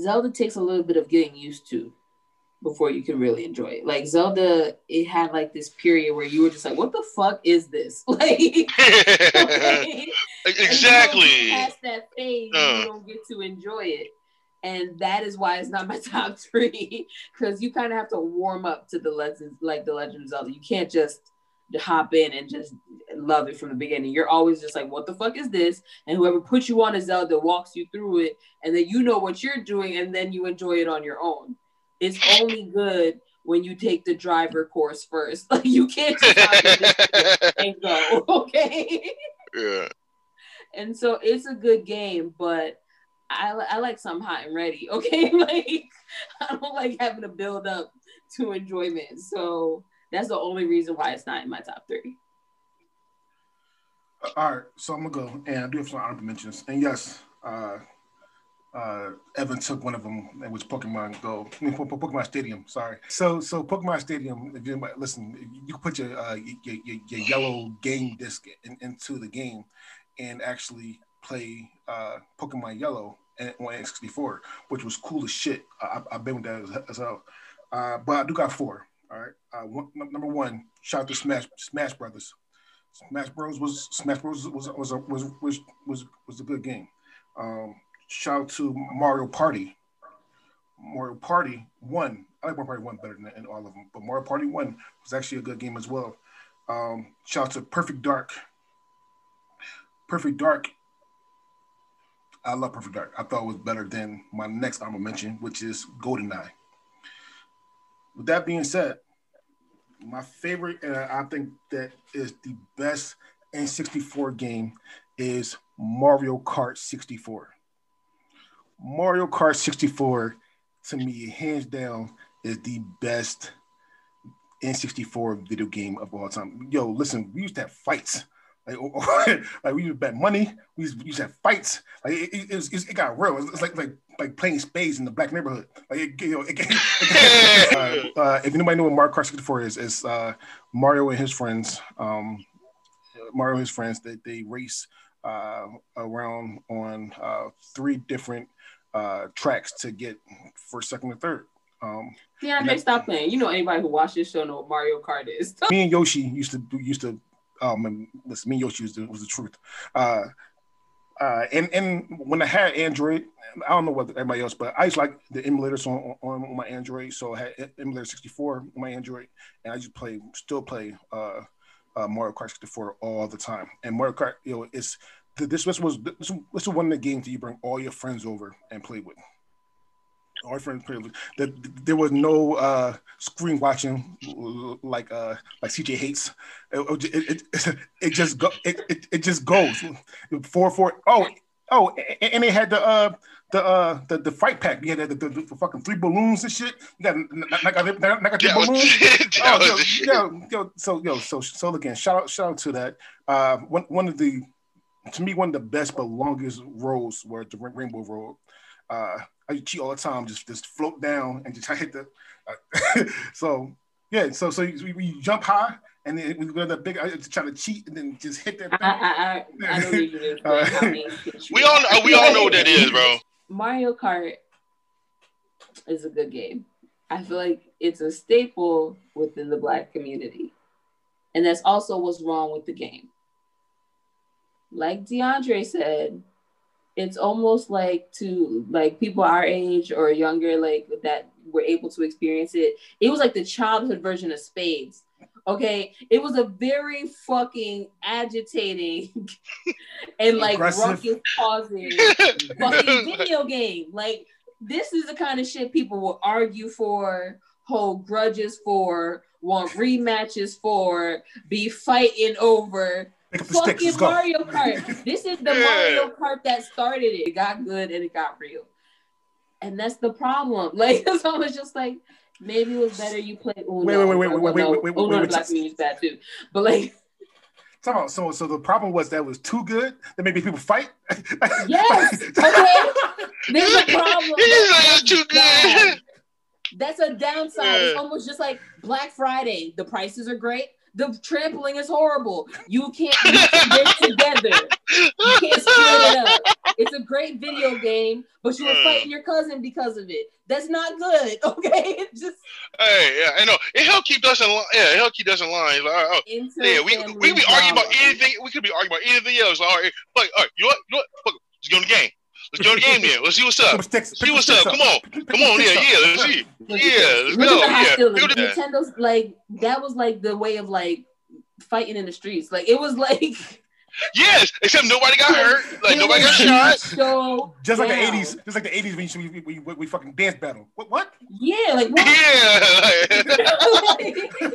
Zelda takes a little bit of getting used to before you can really enjoy it. Like, Zelda, it had, like, this period where you were just like, what the fuck is this? Like, okay? Exactly. Past that phase, you don't get to enjoy it. And that is why it's not my top 3, because you kind of have to warm up to the Legend of Zelda. You can't just hop in and just love it from the beginning. You're always just like, what the fuck is this? And whoever puts you on a Zelda walks you through it, and then you know what you're doing, and then you enjoy it on your own. It's only good when you take the driver course first. Like, you can't just hop in and go, okay? Yeah. And so it's a good game, but I like something hot and ready, okay? Like, I don't like having to build up to enjoyment. So that's the only reason why it's not in my top 3. All right, so I'm gonna go, and I do have some honorable mentions. And yes, Evan took one of them, and was Pokemon Go. I mean, Pokemon Stadium. Sorry. So Pokemon Stadium. If you listen, you put your yellow game disc into the game, and actually play Pokemon Yellow on N64, which was cool as shit. I've been with that as well. But I do got 4. All right. Number 1, shout out to Smash Brothers. Smash Bros was a good game. Shout out to Mario Party. Mario Party 1. I like Mario Party 1 better than all of them, but Mario Party 1 was actually a good game as well. Shout out to Perfect Dark. I love Perfect Dark. I thought it was better than my next I'm gonna mention, which is GoldenEye. With that being said, my favorite, and I think that is the best N64 game, is Mario Kart 64. Mario Kart 64, to me, hands down, is the best N64 video game of all time. Yo, listen, we used to have fights. Like we used to bet money. We used to have fights. Like it got real. It's like playing spades in the black neighborhood. Like if anybody know what Mario Kart 64 is, it's Mario and his friends. They race around on 3 different tracks to get first, second, and third. Yeah, they stop playing. You know, anybody who watches this show know what Mario Kart is. Me and Yoshi used to. Listen, me and Yoshi was the truth. And when I had Android, I don't know what everybody else, but I used to like the emulators on my Android. So I had emulator 64 on my Android, and I just play Mario Kart 64 all the time. And Mario Kart, you know, this was one of the games that you bring all your friends over and play with. Our friends play with. There was no screen watching like CJ hates. It just goes 4-4. And they had the fight pack. You had the fucking 3 balloons and shit. You got like 3 balloons. So again, shout out to that. One of the best but longest roads were the Rainbow Road. I cheat all the time, just float down and just try to hit the. So you jump high and then we go to the big. I just try to cheat and then just hit that. I don't need to we all know what that is, bro. Mario Kart is a good game. I feel like it's a staple within the Black community, and that's also what's wrong with the game. Like DeAndre said, it's almost like to like people our age or younger, like that were able to experience it. It was like the childhood version of spades. Okay. It was a very fucking agitating and like ruckus causing fucking video game. Like, this is the kind of shit people will argue for, hold grudges for, want rematches for, be fighting over. Fucking Mario Kart. This is the Mario Kart that started it. It got good and it got real. and that's the problem. Like, so I was just like, maybe it was better you play Uno. Wait. Uno and Black Means bad too, but like. So the problem was that it was too good that made people fight? Yes. Okay. There's a problem. It's too good. That's a downside. It's almost just like Black Friday. The prices are great. The trampling is horrible. You can't get together. You can't split it up. It's a great video game, but you were fighting your cousin because of it. That's not good, okay? It's just. Hey, yeah, I know. It helped keep us in line. Yeah, it helped keep us in line. Like, oh, yeah, we be arguing about anything. We could be arguing about anything else. Like, all right, you know what? Let's go in the game. Let's go to the game there. Let's see what's up. Let's see what's up. Come on. Yeah. Let's see. Yeah, let's go. Yeah. Nintendo's like that was like the way of like fighting in the streets. Like it was like. Yes, except nobody got hurt. Like nobody got shot. So just like the 80s. Just like the 80s when we fucking dance battle. What? Yeah. Like what? Yeah.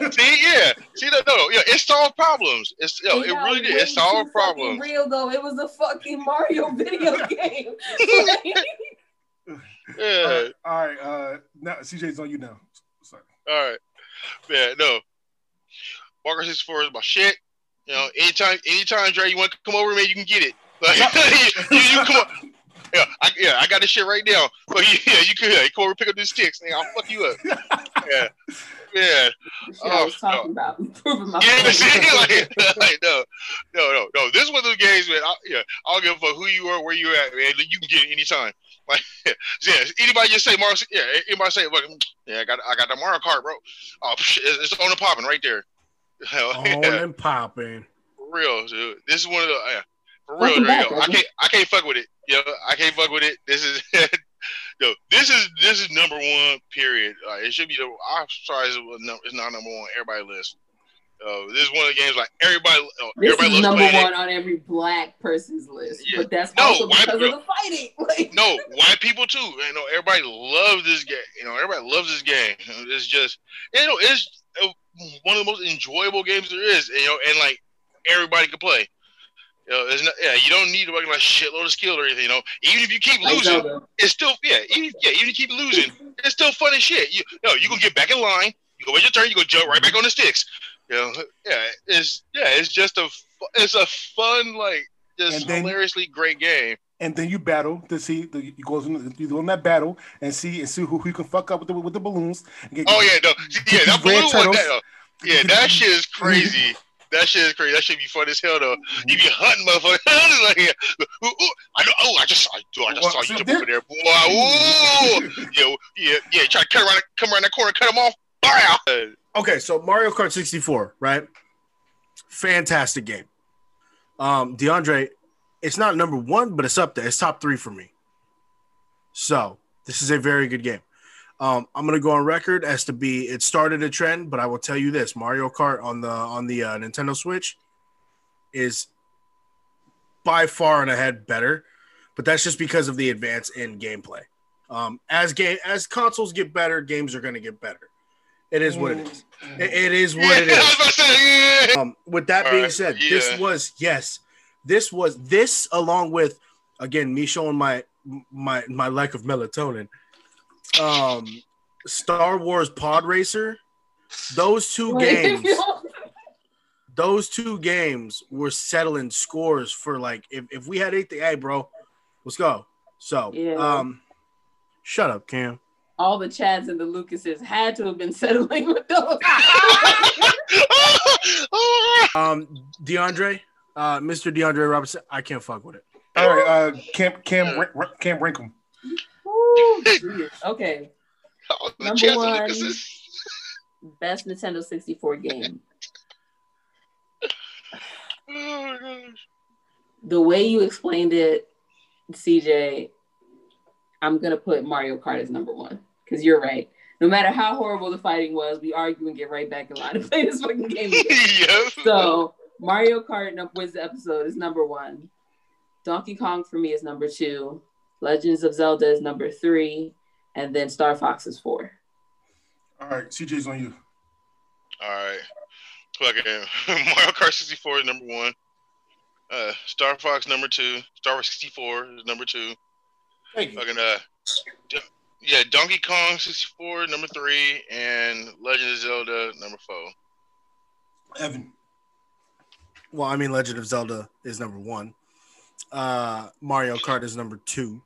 See. Yeah. See. No. Yeah. It solved problems. It really did. It solved problems. Real though. It was a fucking Mario video game. Yeah. All right. Now CJ's on you now. Sorry. All right. Yeah. No. Mario 64 is my shit. You know, anytime, Dre, you want to come over, man, you can get it. Like, you come over. Yeah, I got this shit right now. But yeah, you can come over, pick up these sticks, and I'll fuck you up. Yeah. I was talking about improving my. Yeah, no. This is one of those games, man. I don't give a fuck who you are, where you at, man. You can get it anytime. Like, yeah, anybody just say Mario. Yeah, anybody say, look, yeah, I got the Mario Kart, bro. Oh, it's on and popping right there. Hell, yeah. On and popping. For real, dude. This is one of the for real. I can't fuck with it. Yo, I can't fuck with it. This is yo. This is number one. Period. It should be. I'm sorry, it's not number one on everybody's list. This is one of the games like everybody. Everybody is number one on every black person's list. Yeah. But that's also because of the fighting. Like. No, white people too. You know, everybody loves this game. It's just it's. One of the most enjoyable games there is, and like everybody can play. You don't need to like shitload of skill or anything. Even if you keep losing, it's still Even if you keep losing, it's still fun as shit. You can get back in line. You go wait your turn. You go jump right back on the sticks. It's just a fun hilariously great game. And then you battle to see you go in that battle and see who you can fuck up with the balloons. That balloon one. That shit is crazy. That should be fun as hell though. You be hunting motherfuckers like, I just saw you over there, boy. Try to come around that corner, cut him off. Bam! Okay, so Mario Kart 64, right? Fantastic game. DeAndre. It's not number one, but it's up there. It's top three for me. So this is a very good game. I'm going to go on record as to be it started a trend, but I will tell you this: Mario Kart on the Nintendo Switch is by far and ahead better, but that's just because of the advance in gameplay. As consoles get better, games are going to get better. It is what it is. It is what it is. With that being said, This, along with, again, me showing my lack of melatonin, Star Wars Pod Racer, those two games were settling scores for, like, if we had anything, hey, bro, let's go. So, shut up, Cam. All the Chads and the Lucases had to have been settling with those. DeAndre? Mr. DeAndre Robinson, I can't fuck with it. All right, Cam Rinkum. Okay. Number one, best Nintendo 64 game. Oh, gosh. The way you explained it, CJ, I'm going to put Mario Kart as number one, because you're right. No matter how horrible the fighting was, we argue and get right back in line and play this fucking game again. Yes. So... Mario Kart was the episode is number one. Donkey Kong for me is number two. Legends of Zelda is number three. And then Star Fox is four. All right, CJ's on you. All right. Mario Kart 64 is number one. Star Fox number two. Star Fox 64 is number two. Thank you. Yeah, Donkey Kong 64, number 3, and Legend of Zelda, number 4. Evan. Well, I mean, Legend of Zelda is number 1. Mario Kart is number 2.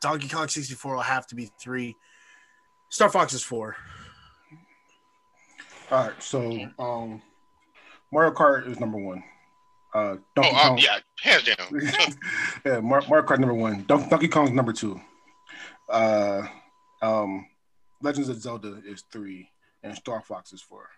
Donkey Kong 64 will have to be 3. Star Fox is 4. All right, so Mario Kart is number 1. Donkey Kong. Yeah, hands down. Yeah, Mario Kart number 1. Donkey Kong's number 2. Legends of Zelda is 3, and Star Fox is 4.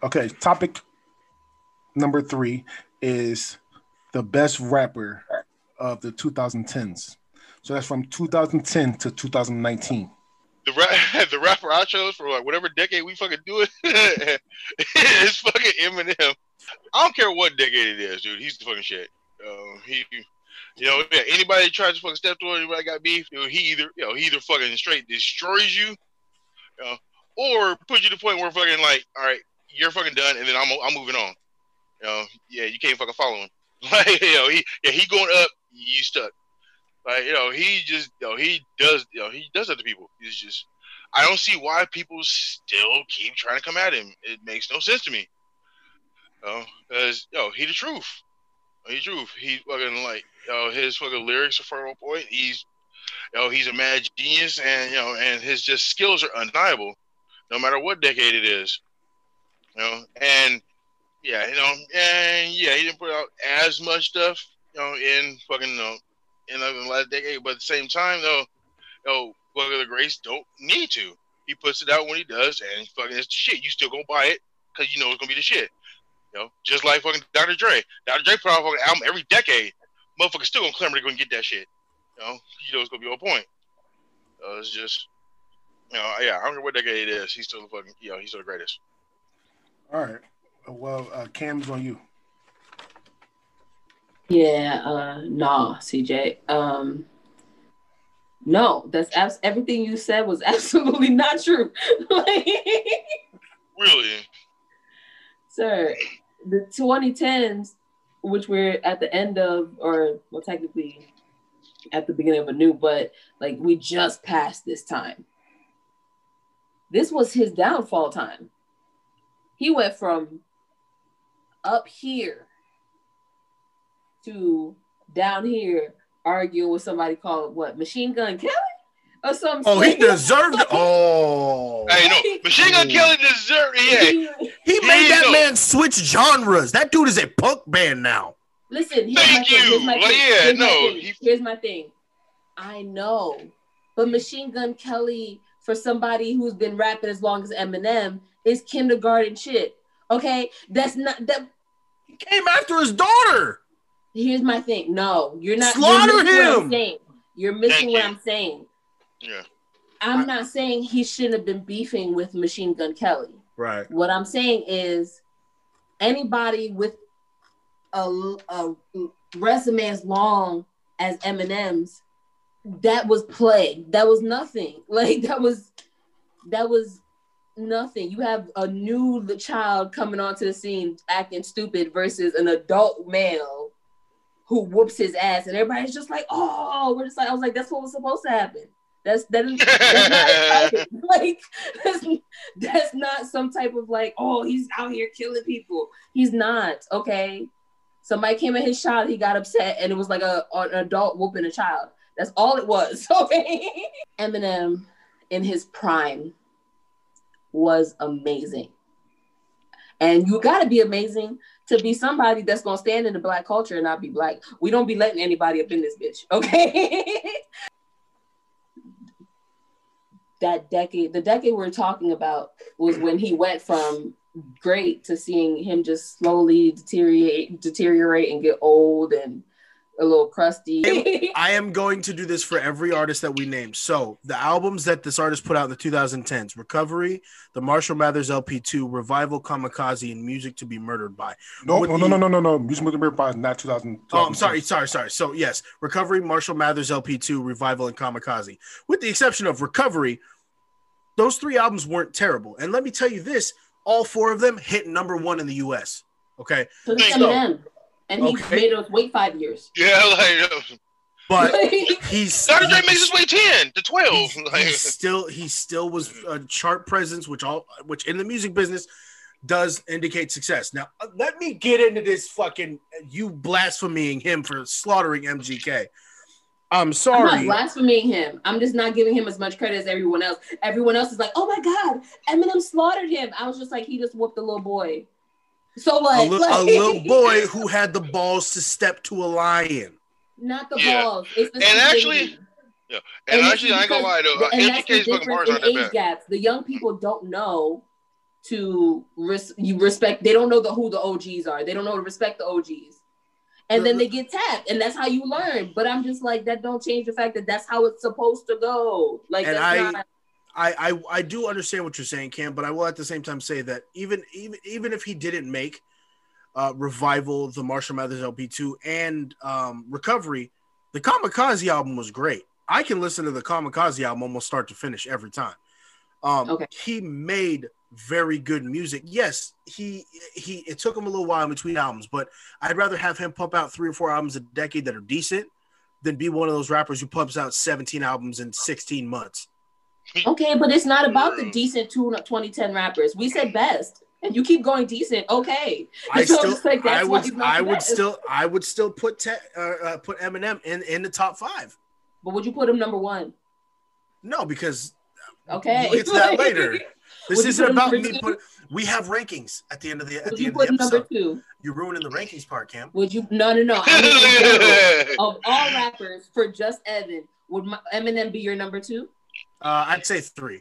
Okay, topic number 3 is the best rapper of the 2010s. So that's from 2010 to 2019. The rapper I chose for like whatever decade we fucking do it is fucking Eminem. I don't care what decade it is, dude. He's the fucking shit. Anybody that tries to fucking step to it, anybody got beef, dude, he either fucking straight destroys you, or puts you to the point where fucking like, all right, you're fucking done, and then I'm moving on. You can't fucking follow him. Like, he going up, you stuck. Like, he does that to people. He's just, I don't see why people still keep trying to come at him. It makes no sense to me. He the truth. He the truth. He fucking like, his fucking lyrics are for a point. He's a mad genius, and and his just skills are undeniable, no matter what decade it is. He didn't put out as much stuff, in the last decade. But at the same time, though, the Grace don't need to. He puts it out when he does, and fucking it's the shit. You still gonna buy it because you know it's gonna be the shit. Just like fucking Dr. Dre. Dr. Dre put out a fucking album every decade. Motherfuckers still gonna clamor to go and get that shit. It's gonna be on point. It's just, I don't care what decade it is. He's still fucking, he's still the greatest. All right. Well, Cam's on you. Yeah, CJ. No, that's everything you said was absolutely not true. Really? Sir, the 2010s, which we're at the end of, or well, technically at the beginning of a new, but like we just passed this time. This was his downfall time. He went from up here to down here arguing with somebody called what? Machine Gun Kelly or something. Oh, he deserved it. Oh. Hey, no. Machine Gun Kelly deserved it. Yeah. He made that man switch genres. That dude is a punk band now. Listen, here's my thing. I know. But Machine Gun Kelly, for somebody who's been rapping as long as Eminem, is kindergarten shit. Okay, that's not that. He came after his daughter. Here's my thing. No, you're not. Slaughter him. You're missing what I'm saying. Yeah. I'm not saying he shouldn't have been beefing with Machine Gun Kelly. Right. What I'm saying is, anybody with a resume as long as Eminem's, that was play. That was nothing. Like that was nothing. You have a new child coming onto the scene acting stupid versus an adult male who whoops his ass, and everybody's just like, "Oh, we're just like." I was like, "That's what was supposed to happen." That's not like that's not some type of like, "Oh, he's out here killing people." He's not. Okay, somebody came at his child, he got upset, and it was like an adult whooping a child. That's all it was. Okay, Eminem in his prime was amazing, and you gotta be amazing to be somebody that's gonna stand in the black culture and not be black. We don't be letting anybody up in this bitch, okay? That decade, the decade we're talking about, was when he went from great to seeing him just slowly deteriorate and get old and a little crusty. I am going to do this for every artist that we named. So the albums that this artist put out in the 2010s, Recovery, the Marshall Mathers LP2, Revival, Kamikaze, and Music to be Murdered By. No. Music to be Murdered By is not 2010. Oh, I'm sorry. So yes, Recovery, Marshall Mathers LP2, Revival, and Kamikaze. With the exception of Recovery, those three albums weren't terrible. And let me tell you this, all four of them hit number one in the U.S. Okay. So Eminem. And he made us wait 5 years. Yeah, like, but Saturday makes us wait 10 to 12. He still was a chart presence, which in the music business does indicate success. Now, let me get into this fucking you blaspheming him for slaughtering MGK. I'm sorry. I'm not blaspheming him. I'm just not giving him as much credit as everyone else. Everyone else is like, oh my God, Eminem slaughtered him. I was just like, he just whooped the little boy. So a little boy who had the balls to step to a lion. Not the balls. It's the I ain't gonna lie though. And that's the difference in age gaps. The young people don't know to respect. They don't know who the OGs are. They don't know to respect the OGs. And then they get tapped, and that's how you learn. But I'm just like, that don't change the fact that that's how it's supposed to go. Like, and I do understand what you're saying, Cam, but I will at the same time say that even if he didn't make Revival, the Marshall Mathers LP2, and Recovery, the Kamikaze album was great. I can listen to the Kamikaze album almost start to finish every time. He made very good music. Yes, he it took him a little while in between albums, but I'd rather have him pump out 3 or 4 albums a decade that are decent than be one of those rappers who pumps out 17 albums in 16 months. Okay, but it's not about the decent 2010 rappers. We said best, and you keep going decent. Okay, I would still put Eminem in the top 5. But would you put him number 1? No, because we'll get to that later. This isn't about me. We have rankings at the end of the episode. Number 2? You're ruining the rankings part, Cam. Would you? No. I mean, of all rappers, for just Evan, would Eminem be your number 2? I'd say 3.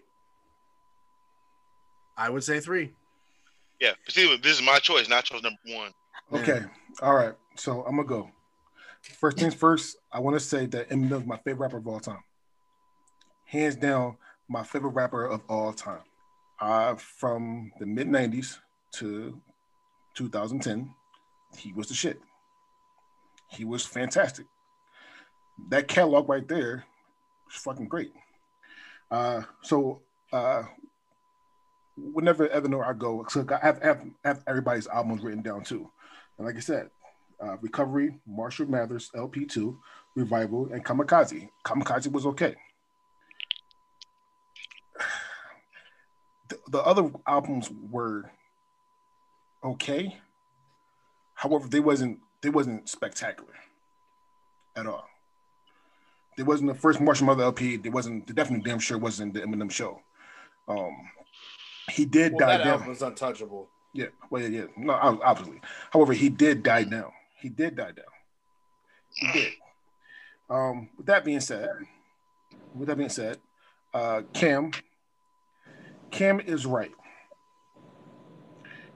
I would say 3. Yeah, but see, this is my choice, not choice number 1. Okay, all right. So I'm gonna go. First things first, I want to say that Eminem is my favorite rapper of all time. Hands down, my favorite rapper of all time. From the mid '90s to 2010, he was the shit. He was fantastic. That catalog right there was fucking great. So whenever Evan or I go, I have everybody's albums written down too. And like I said, Recovery, Marshall Mathers, LP2, Revival, and Kamikaze. Kamikaze was okay. The other albums were okay. However, they wasn't spectacular at all. It wasn't the first Marshall Mathers LP. It definitely damn sure wasn't the Eminem show. He did die down. That was untouchable. Yeah. Well, yeah. No, obviously. However, he did die down. With that being said, Cam is right.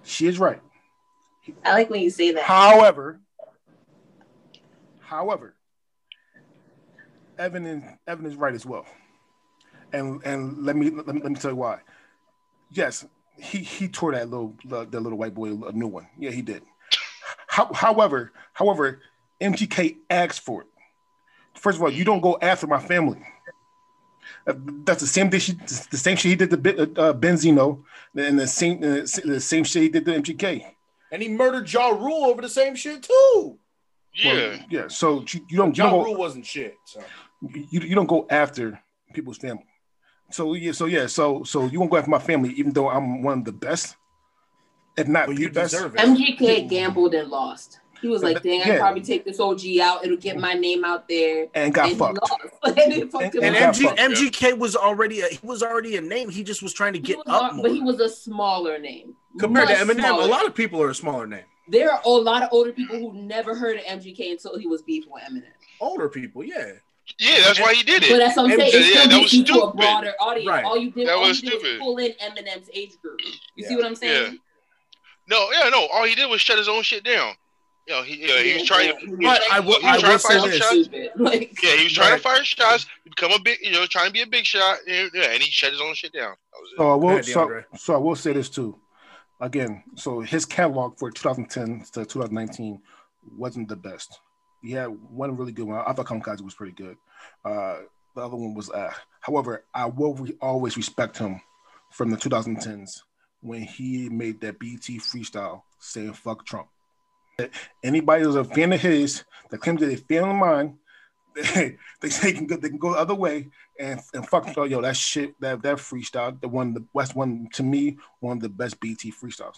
She is right. I like when you say that. However, Evan is right as well, and let me tell you why. Yes, he tore that little white boy a new one. Yeah, he did. However, MGK asked for it. First of all, you don't go after my family. That's the same thing. The same shit he did to Benzino, and the same shit he did to MGK. And he murdered Ja Rule over the same shit too. Yeah, yeah. So you don't. Ja Rule wasn't shit. So. You don't go after people's family. So you won't go after my family, even though I'm one of the best. If not, well, you deserve it. MGK gambled and lost. He was like, "Dang, I probably take this OG out. It'll get my name out there." And got fucked. MGK was already a name. He just was trying to get up more. But he was a smaller name compared to Eminem. Smaller. A lot of people are a smaller name. There are a lot of older people who never heard of MGK until he was beefing with Eminem. Older people, yeah. Yeah, that's why he did it. But that's what I'm saying. Yeah, that was stupid. A broader audience. Right. All you did was pull in Eminem's age group. You see what I'm saying? No. All he did was shut his own shit down. He was trying to. He was trying to fire shots, become a big, trying to be a big shot, and he shut his own shit down. So I will say this too. Again, so his catalog for 2010 to 2019 wasn't the best. He had one really good one. I thought Kamikaze was pretty good. The other one was, however, I will always respect him from the 2010s when he made that BT freestyle saying "fuck Trump." Anybody who's a fan of his that claims that they're a fan of mine, they can go the other way and fuck yo, that shit, that freestyle, one of the best BT freestyles.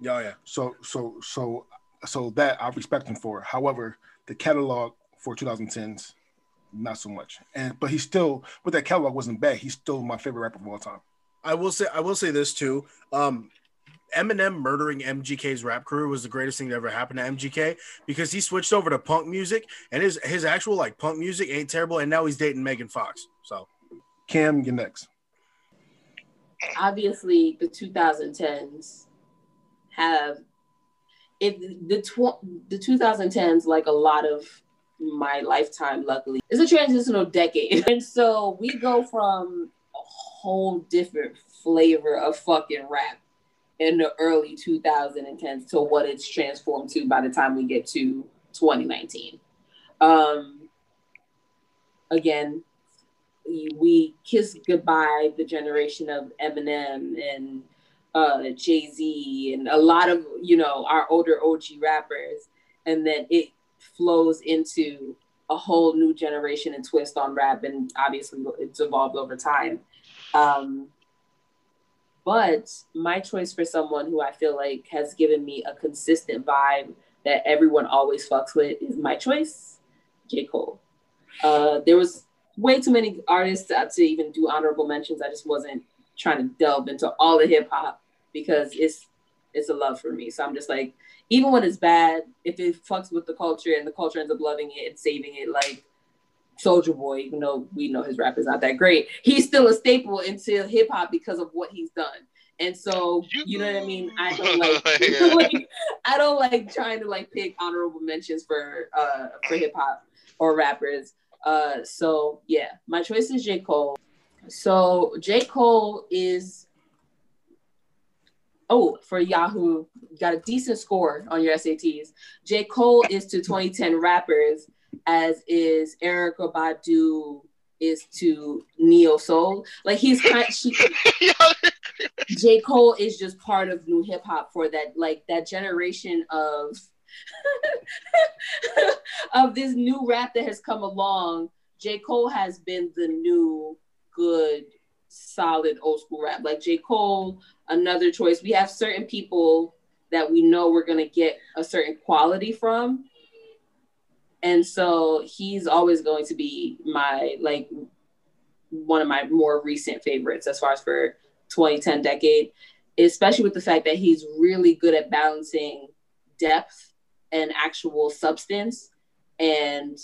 Yeah, yeah. So that I respect him for. However, the catalog for 2010s, not so much. But he still, with that catalog wasn't bad. He's still my favorite rapper of all time. I will say this too. Eminem murdering MGK's rap career was the greatest thing that ever happened to MGK because he switched over to punk music and his actual like punk music ain't terrible. And now he's dating Megan Fox. So Cam, you're next. Obviously the 2010s have, the 2010s, like a lot of my lifetime, luckily is a transitional decade. And so we go from a whole different flavor of fucking rap in the early 2010s to what it's transformed to by the time we get to 2019. Again, we kiss goodbye the generation of Eminem and Jay-Z and a lot of, our older OG rappers. And then it flows into a whole new generation and twist on rap. And obviously it's evolved over time. But my choice for someone who I feel like has given me a consistent vibe that everyone always fucks with is my choice, J. Cole. There was way too many artists to even do honorable mentions. I just wasn't trying to delve into all the hip hop because it's a love for me. So I'm just like, even when it's bad, if it fucks with the culture and the culture ends up loving it and saving it, like Soulja Boy, even though we know his rap is not that great, he's still a staple into hip hop because of what he's done. And so, you know what I mean? I don't like, I don't like trying to like pick honorable mentions for hip hop or rappers. So yeah, my choice is J. Cole. So J. Cole is, for Yahoo, got a decent score on your SATs. J. Cole is to 2010 rappers as is Erykah Badu is to neo soul. Like he's kind of, J. Cole is just part of new hip hop for that, like that generation of of this new rap that has come along. J. Cole has been the new good, solid old school rap. Like J. Cole, another choice. We have certain people that we know we're gonna get a certain quality from. And so he's always going to be my, like, one of my more recent favorites as far as for 2010 decade, especially with the fact that he's really good at balancing depth and actual substance and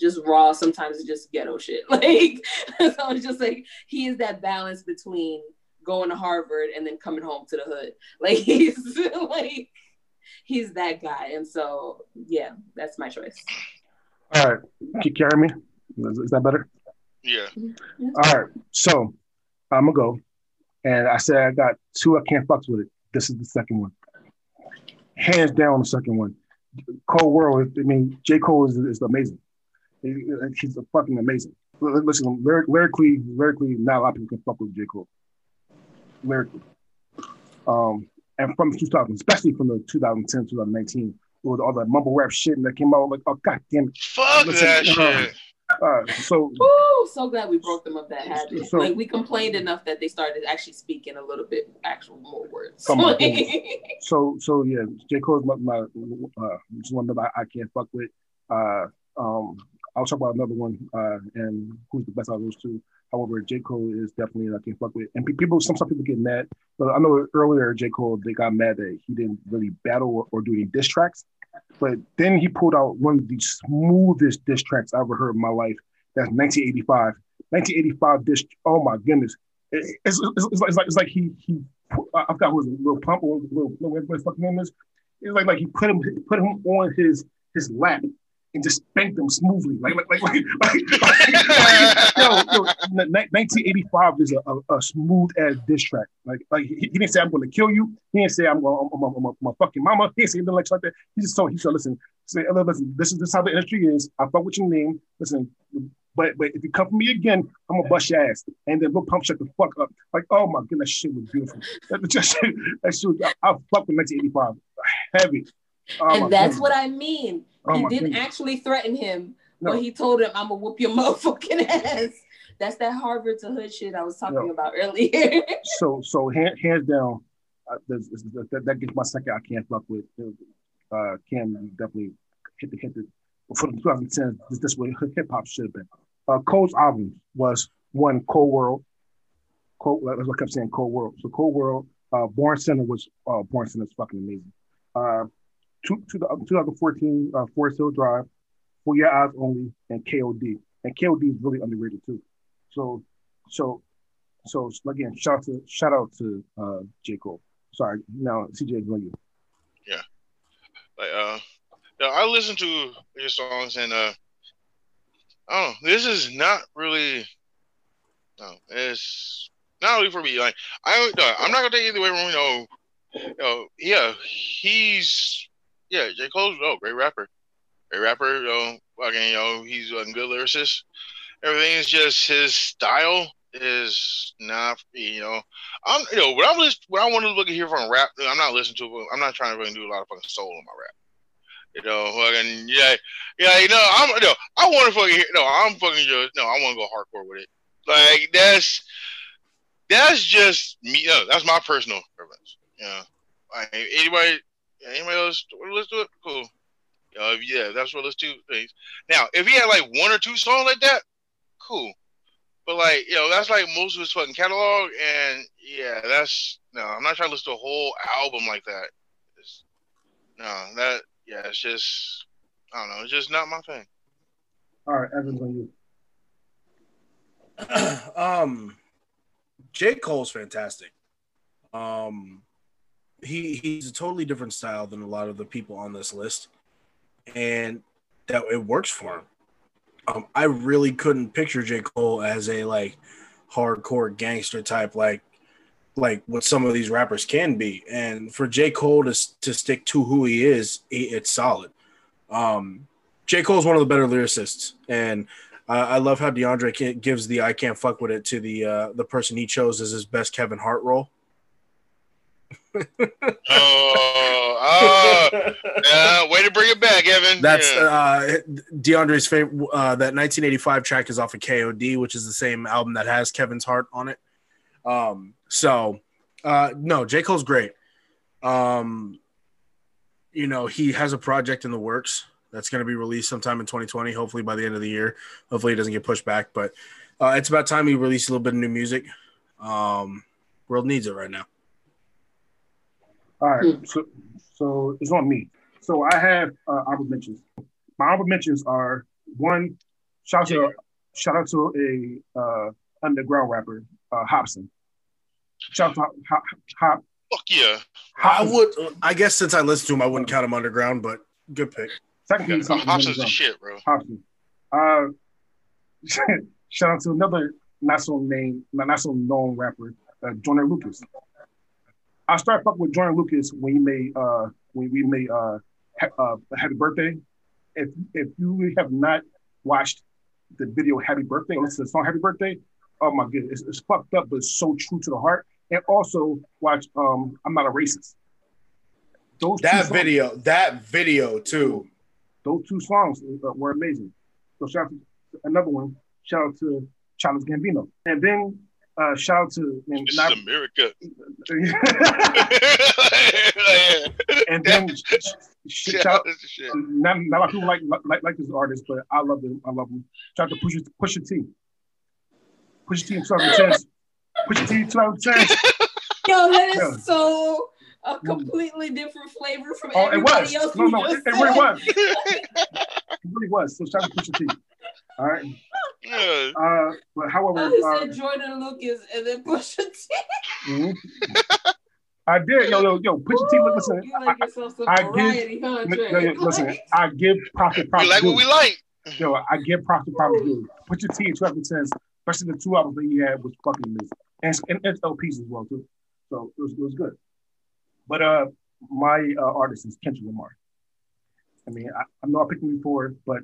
just raw, sometimes it's just ghetto shit. Like, so it's just like, he is that balance between going to Harvard and then coming home to the hood. Like, he's that guy. And so, yeah, that's my choice. All right, keep carrying me. Is that better? Yeah. All right, so I'm going to go. And I said I got two I can't fuck with it. This is the second one. Hands down the second one. Cole World, I mean, J. Cole is amazing. He's fucking amazing. Listen, lyrically, not a lot of people can fuck with J. Cole. Lyrically. And from 2000, especially from the 2010, 2019, with all that mumble rap shit that came out, like, oh, god damn it. Fuck that shit. So glad we broke them up that habit. So, like, we complained enough that they started actually speaking a little bit actual more words. So yeah, J. Cole is my just one that I can't fuck with. I'll talk about another one and who's the best out of those two. However, J. Cole is definitely I can't fuck with. And people, some people get mad. But I know earlier J. Cole, they got mad that he didn't really battle or do any diss tracks. But then he pulled out one of the smoothest diss tracks I ever heard in my life. That's 1985. 1985 diss. Oh my goodness! It's like he I forgot what was Lil Pump or whatever his fucking name is. It was like he put him on his lap and just spanked him smoothly. Yo, 1985 is a smooth ass diss track. He didn't say I'm going to kill you. He didn't say I'm my fucking mama. He didn't say anything like that. He just told listen, this is how the industry is. I fuck with your name. Listen, but if you come for me again, I'm gonna bust your ass. And then Lil Pump shut the fuck up. Like, oh my goodness, shit was beautiful. I fuck with 1985 heavy. Oh, and that's goodness. What I mean. Oh, he didn't actually threaten him, but he told him, I'm gonna whoop your motherfucking ass. That's that Harvard to hood shit I was talking about earlier. So hands down, that gets my second I can't fuck with. Cam definitely hit the before the 2010. This way hip hop should have been. Cole's album was one Cold World. That's what I kept saying, Cold World. So Cold World, Born Sinner was fucking amazing. 2014, Forest Hill Drive, For Your Eyes Only, and KOD. And KOD is really underrated too. So again, shout out to J. Cole. Sorry, now CJ, go you. Yeah, I listen to your songs and I don't know. This is not really. No, it's not really for me. Like I'm not gonna take either way from J. Cole's great rapper. He's a good lyricist. Everything is just his style is not for me. What I want to look at here from rap. I'm not listening to. I'm not trying to really do a lot of fucking soul in my rap. I want to fucking. I want to go hardcore with it. Like that's just me. No, that's my personal preference. Yeah. Like anybody else? Let's do it. Cool. That's what. Let's do things. Now, if he had like one or two songs like that, cool. But that's like most of his fucking catalog, and I'm not trying to listen to a whole album like that. It's just I don't know. It's just not my thing. All right, Evan's on you. J. Cole's fantastic. He's a totally different style than a lot of the people on this list, and that it works for him. I really couldn't picture J. Cole as a hardcore gangster type, like what some of these rappers can be. And for J. Cole to stick to who he is, it's solid. J. Cole's one of the better lyricists, and I love how DeAndre gives the "I can't fuck with it" to the person he chose as his best Kevin Hart role. Way to bring it back, Evan. That's DeAndre's favorite. That 1985 track is off of KOD, which is the same album that has Kevin's Heart on it. No, J. Cole's great. He has a project in the works that's going to be released sometime in 2020, hopefully by the end of the year. Hopefully it doesn't get pushed back, but it's about time he released a little bit of new music. World needs it right now. All right, so it's on me. So I have honorable mentions. My honorable mentions are one, shout out to a underground rapper, Hobson. Shout out to Hop. Fuck yeah! Hobson. I guess since I listen to him, I wouldn't count him underground, but good pick. Secondly, Hobson's the shit, bro. Hobson. Shout out to another not so known rapper, Jordan Lucas. I started fucking with Jordan Lucas when we made Happy Birthday. If you have not watched the video Happy Birthday, or listen to the song Happy Birthday, oh my goodness, it's fucked up, but it's so true to the heart. And also watch I'm Not a Racist. That video too. Those two songs were amazing. So shout out to another one. Shout out to Charles Gambino, and then. Shout out to America. And then not a lot of people like this artist, but I love him. Shout out to Pusha T. Pusha T in 2010. Pusha T in 2010. Yo, that is so a completely different flavor from everybody else. No, it really was. It really was. So shout out to Pusha T. All right. Yeah. But however, I said Jordan Lucas and then Pusha T. Mm-hmm. I did. Yo, put your teeth. Listen, I give profit. We like what we like. Yo, I give profit. Put your teeth. 12 and 10, especially the 2 albums that he had was fucking amazing, and LPs as well too. So it was good. But my artist is Kendrick Lamar. I mean, I know I picked him before, but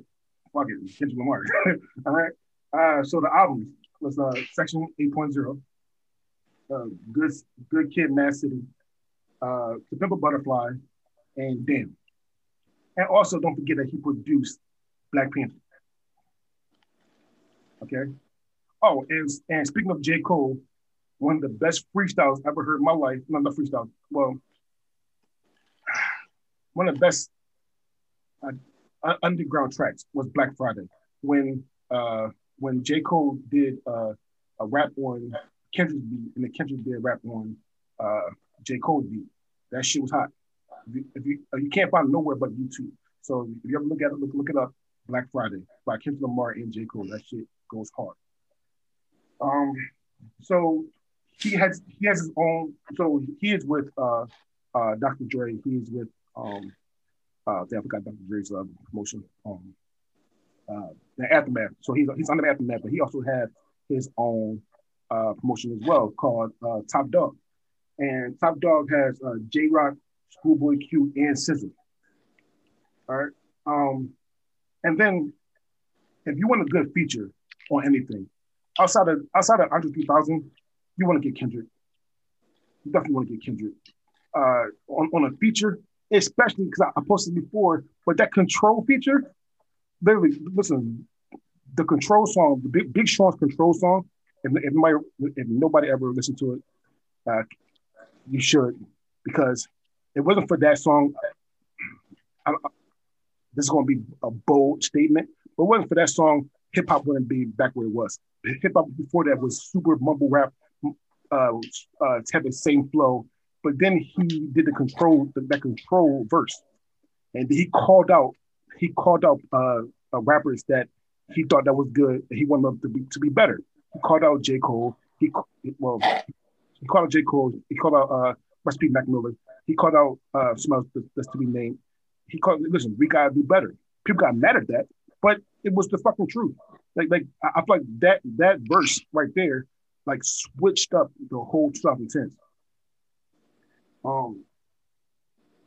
fuck it, it's Kendrick Lamar. All right. So the album was Section 8.0. Good Kid, Mad City, To Pimp a Butterfly, and Damn. And also, don't forget that he produced Black Panther. Okay. Oh, and speaking of J. Cole, one of the best freestyles I've ever heard in my life. No, not freestyle. Well, one of the best underground tracks was Black Friday, when J. Cole did a rap on Kendrick's beat, and the Kendrick did rap on J. Cole's beat. That shit was hot. If you can't find it nowhere but YouTube. So if you ever look at it, look it up. Black Friday by Kendrick Lamar and J. Cole. That shit goes hard. So he has his own. So he is with Dr. Dre. He is with I forgot Dr. Dre's promotion. The Aftermath. So he's under the Aftermath, but he also had his own promotion as well called Top Dog. And Top Dog has J-Rock, Schoolboy Q, and SZA. All right. And then if you want a good feature on anything, outside of Andre 3000, you want to get Kendrick. You definitely want to get Kendrick. On a feature, especially because I posted before, but that Control feature, literally, listen, the Control song, the Big Sean's Control song, if nobody ever listened to it, you should, because it wasn't for that song. This is going to be a bold statement, but it wasn't for that song, hip-hop wouldn't be back where it was. Hip-hop before that was super mumble rap, had the same flow, but then he did that Control verse, and he called out rappers that he thought that was good, that he wanted them to be better. He called out J. Cole. He called out J. Cole. He called out Recipe Mac Miller. He called out Smells That's to Be Named. He called, listen, we gotta do better. People got mad at that, but it was the fucking truth. Like I feel like that verse right there, like switched up the whole 2010.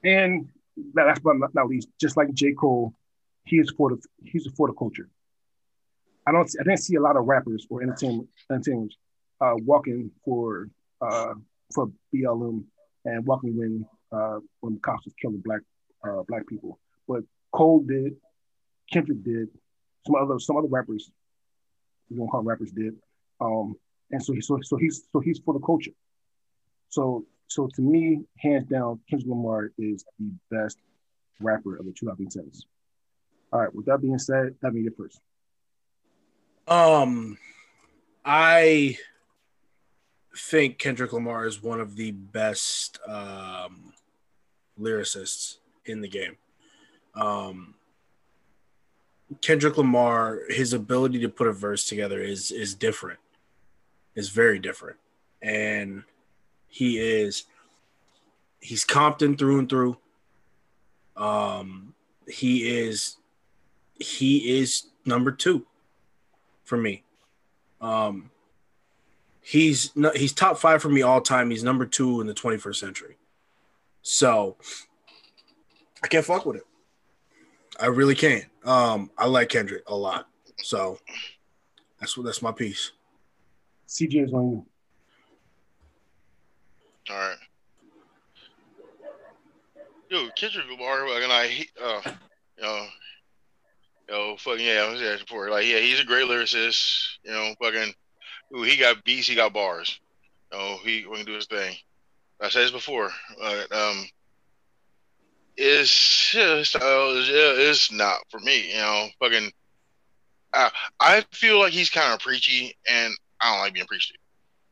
And that's but not least, just like J. Cole, he's for the culture. I didn't see a lot of rappers or entertainers walking for BLM and walking when the cops was killing black people. But Cole did, Kendrick did, some other rappers, you don't call rappers did, and so he's for the culture. So to me, hands down, Kendrick Lamar is the best rapper of the 2010s. All right. With that being said, that means it first. I think Kendrick Lamar is one of the best lyricists in the game. Kendrick Lamar, his ability to put a verse together is different. Is very different. And he's Compton through and through. He is number two for me. He's top 5 for me all time. He's number 2 in the 21st century. So I can't fuck with it. I really can't. I like Kendrick a lot. So that's my piece. CJ is on you. All right. Yo, Kendrick Lamar, and fucking yeah, I was there before. Like, yeah, he's a great lyricist. You know, fucking, dude, he got beats, he got bars. You know, we can do his thing. I said this before, but it's not for me. You know, fucking, I feel like he's kind of preachy, and I don't like being preached to.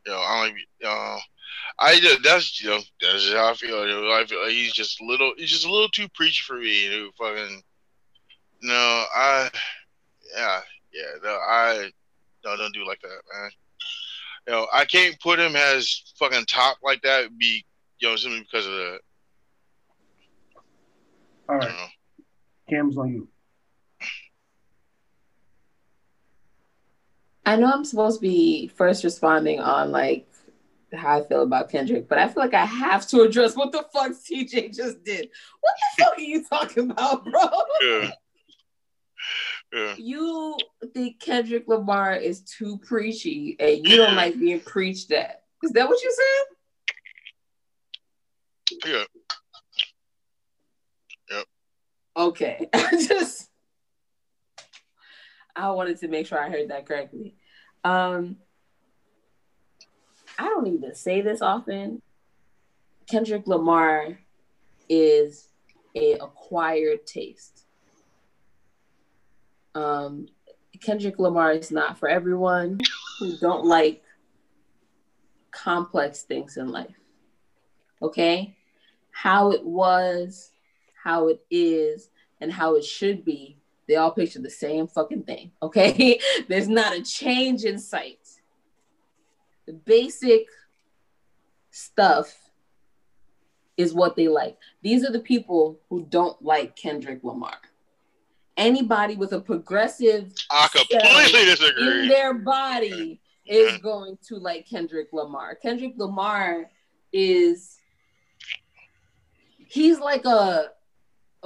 You know, I don't like. That's just how I feel. You know, I feel like he's just a little too preachy for me. Dude, fucking. No, I don't do like that, man. You know, I can't put him as fucking top like that Yo, it's gonna be because of that. All right. Cam's on you. I know I'm supposed to be first responding on like how I feel about Kendrick, but I feel like I have to address what the fuck CJ just did. What the fuck are you talking about, bro? Yeah. Yeah. You think Kendrick Lamar is too preachy and you don't like being preached at. Is that what you said? Yeah. Yep. Okay. I wanted to make sure I heard that correctly. I don't even say this often. Kendrick Lamar is an acquired taste. Kendrick Lamar is not for everyone who don't like complex things in life. Okay? How it was, how it is, and how it should be. They all picture the same fucking thing, okay? There's not a change in sight. The basic stuff is what they like. These are the people who don't like Kendrick Lamar. Anybody with a progressive I completely disagree. In their body is going to like Kendrick Lamar. Kendrick Lamar is, he's like a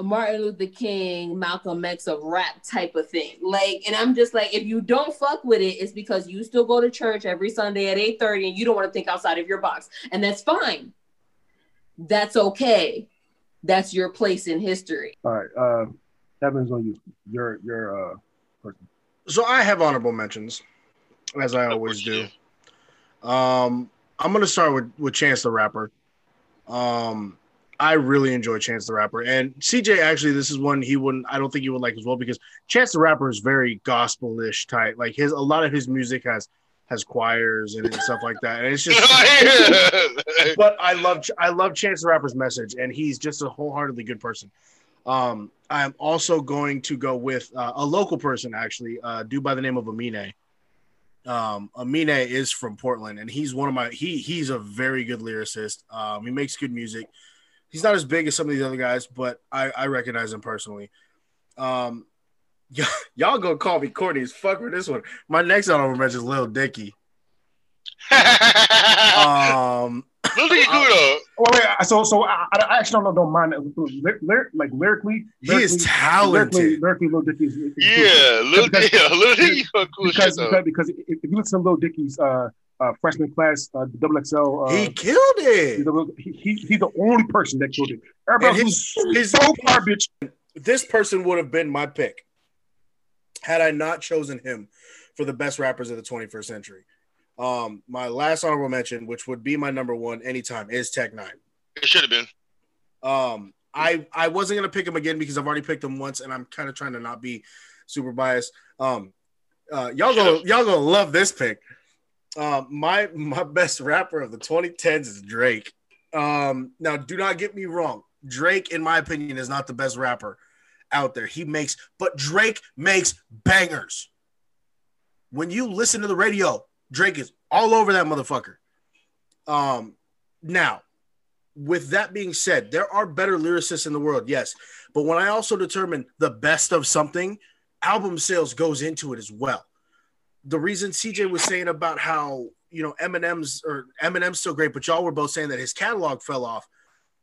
Martin Luther King, Malcolm X of rap type of thing. Like, and I'm just like, if you don't fuck with it, it's because you still go to church every Sunday at 8:30 and you don't want to think outside of your box. And that's fine. That's okay. That's your place in history. All right. Evan's on you. Your person. So I have honorable mentions, as I always do. I'm going to start with Chance the Rapper. I really enjoy Chance the Rapper, and CJ actually, this is one he wouldn't. I don't think he would like as well because Chance the Rapper is very gospel-ish type. Like his, a lot of his music has choirs and stuff like that, and it's just. But I love Chance the Rapper's message, and he's just a wholeheartedly good person. I'm also going to go with a local person actually, dude by the name of Amine. Amine is from Portland, and he's one of my. He's a very good lyricist. He makes good music. He's not as big as some of these other guys, but I recognize him personally. Y'all gonna call me corny as fuck for this one. My next honorable mention is Lil Dicky. Lil Dicky good though. I actually don't mind it. Like lyrically, he is talented. Lyrically, Lil Dicky is Lil Dicky cool because if you listen to Lil Dicky's freshman class, double XL. He killed it. He's the only person that killed it. Everybody else is so garbage. This person would have been my pick had I not chosen him for the best rappers of the 21st century. My last honorable mention, which would be my number one anytime, is Tech Nine. It should have been. I wasn't gonna pick him again because I've already picked him once, and I'm kind of trying to not be super biased. Y'all gonna love this pick. My best rapper of the 2010s is Drake. Now, do not get me wrong. Drake, in my opinion, is not the best rapper out there. But Drake makes bangers. When you listen to the radio, Drake is all over that motherfucker. Now, with that being said, there are better lyricists in the world, yes. But when I also determine the best of something, album sales goes into it as well. The reason CJ was saying about how, you know, Eminem's still great, but y'all were both saying that his catalog fell off.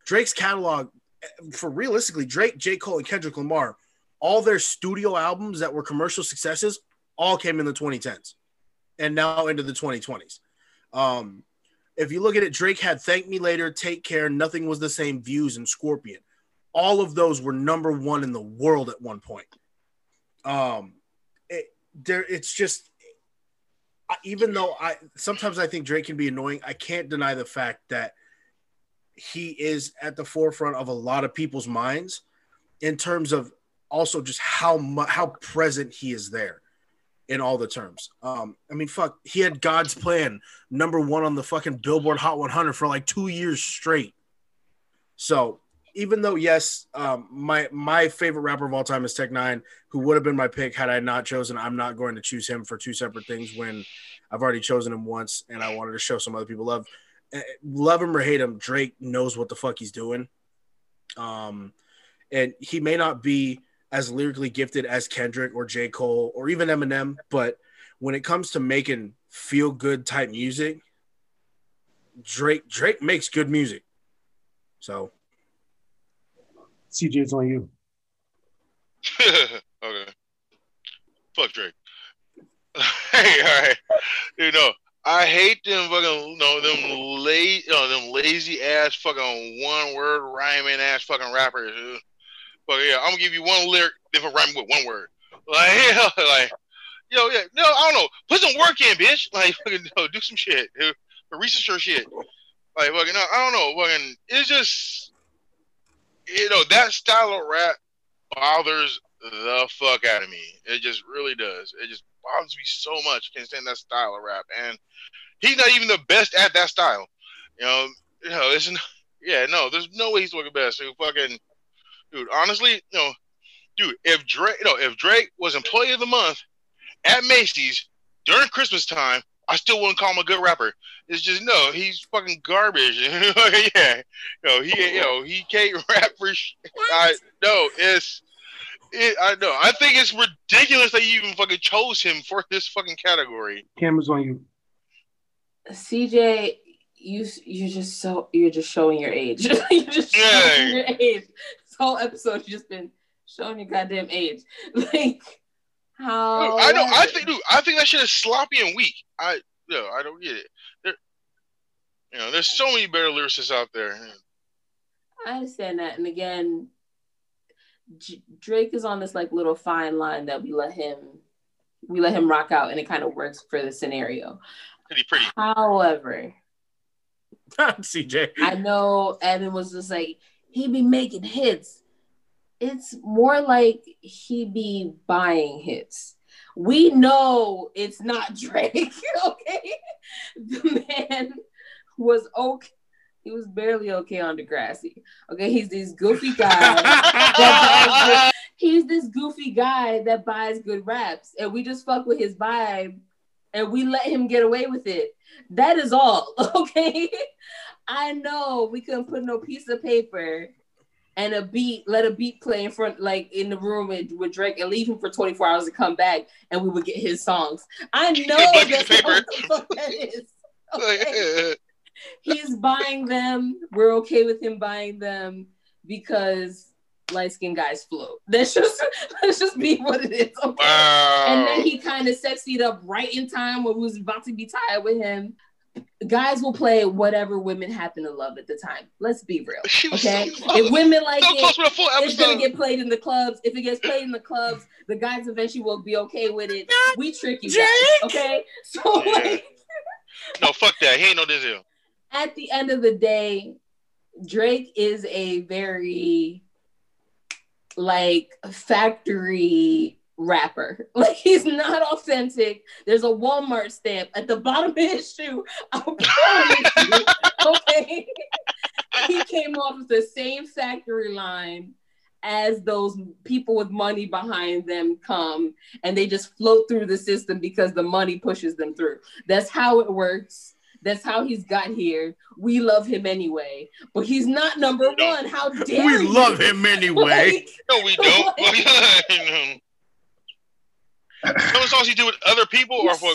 Drake's catalog, for realistically, Drake, J. Cole, and Kendrick Lamar, all their studio albums that were commercial successes all came in the 2010s and now into the 2020s. If you look at it, Drake had Thank Me Later, Take Care, Nothing Was the Same, Views, and Scorpion. All of those were number one in the world at one point. It's just... Even though I think Drake can be annoying, I can't deny the fact that he is at the forefront of a lot of people's minds in terms of also just how present he is there in all the terms. I mean, fuck, he had God's Plan number one on the fucking Billboard Hot 100 for like 2 years straight. So even though, yes, my favorite rapper of all time is Tech Nine, who would have been my pick had I not chosen. I'm not going to choose him for two separate things when I've already chosen him once and I wanted to show some other people love. love him or hate him, Drake knows what the fuck he's doing. And he may not be as lyrically gifted as Kendrick or J. Cole or even Eminem, but when it comes to making feel-good type music, Drake makes good music. So, CJ, it's on you. Okay. Fuck Drake. Hey, all right. You know, I hate them fucking, you know, them lazy ass fucking one word rhyming ass fucking rappers. Dude. But yeah, I'm gonna give you one lyric if I rhyme with one word. Like, yo, yeah, no, I don't know. Put some work in, bitch. Like, fucking, no, do some shit, dude. Research your shit. Like, fucking, no, I don't know. Fucking, it's just, you know, that style of rap bothers the fuck out of me. It just really does. It just bothers me so much. Can't stand that style of rap, and he's not even the best at that style. You know, it's yeah, no, there's no way he's the best. Dude, fucking, dude, honestly, you know, dude, if Drake, you know, if Drake was Employee of the Month at Macy's during Christmas time, I still wouldn't call him a good rapper. It's just no, he's fucking garbage. Yeah, you know, he can't rap for shit. I know. I think it's ridiculous that you even fucking chose him for this fucking category. Camera's on you, CJ. You're just showing your age. You're just showing your age. This whole episode, you've just been showing your goddamn age. Like. How? Dude, I know. I think that shit is sloppy and weak. I don't get it. There's so many better lyricists out there. I understand that, and again, Drake is on this like little fine line that we let him rock out, and it kind of works for the scenario. Pretty. However, CJ, I know Evan was just like he be making hits. It's more like he be buying hits. We know it's not Drake, okay? The man was okay. He was barely okay on Degrassi, okay? He's this goofy guy. He's this goofy guy that buys good raps, and we just fuck with his vibe, and we let him get away with it. That is all, okay? I know we couldn't put no piece of paper and let a beat play in front, like in the room with Drake, and leave him for 24 hours to come back, and we would get his songs. I know that's what the fuck that is. Okay. He's buying them. We're okay with him buying them because light-skinned guys float. Let's just be what it is. Okay. Wow. And then he kind of sexied up right in time when we was about to be tired with him. Guys will play whatever women happen to love at the time. Let's be real, okay? If women like it's gonna get played in the clubs. If it gets played in the clubs, the guys eventually will be okay with it. We trick you guys, okay? So like, no, fuck that. He ain't no Denzel. At the end of the day, Drake is a very like factory rapper. Like, he's not authentic. There's a Walmart stamp at the bottom of his shoe. I promise you. Okay. He came off with the same factory line as those people with money behind them come, and they just float through the system because the money pushes them through. That's how it works. That's how he's got here. We love him anyway, but he's not number one. How dare we love him anyway? Like, no, we don't. Like, those songs you do with other people, or for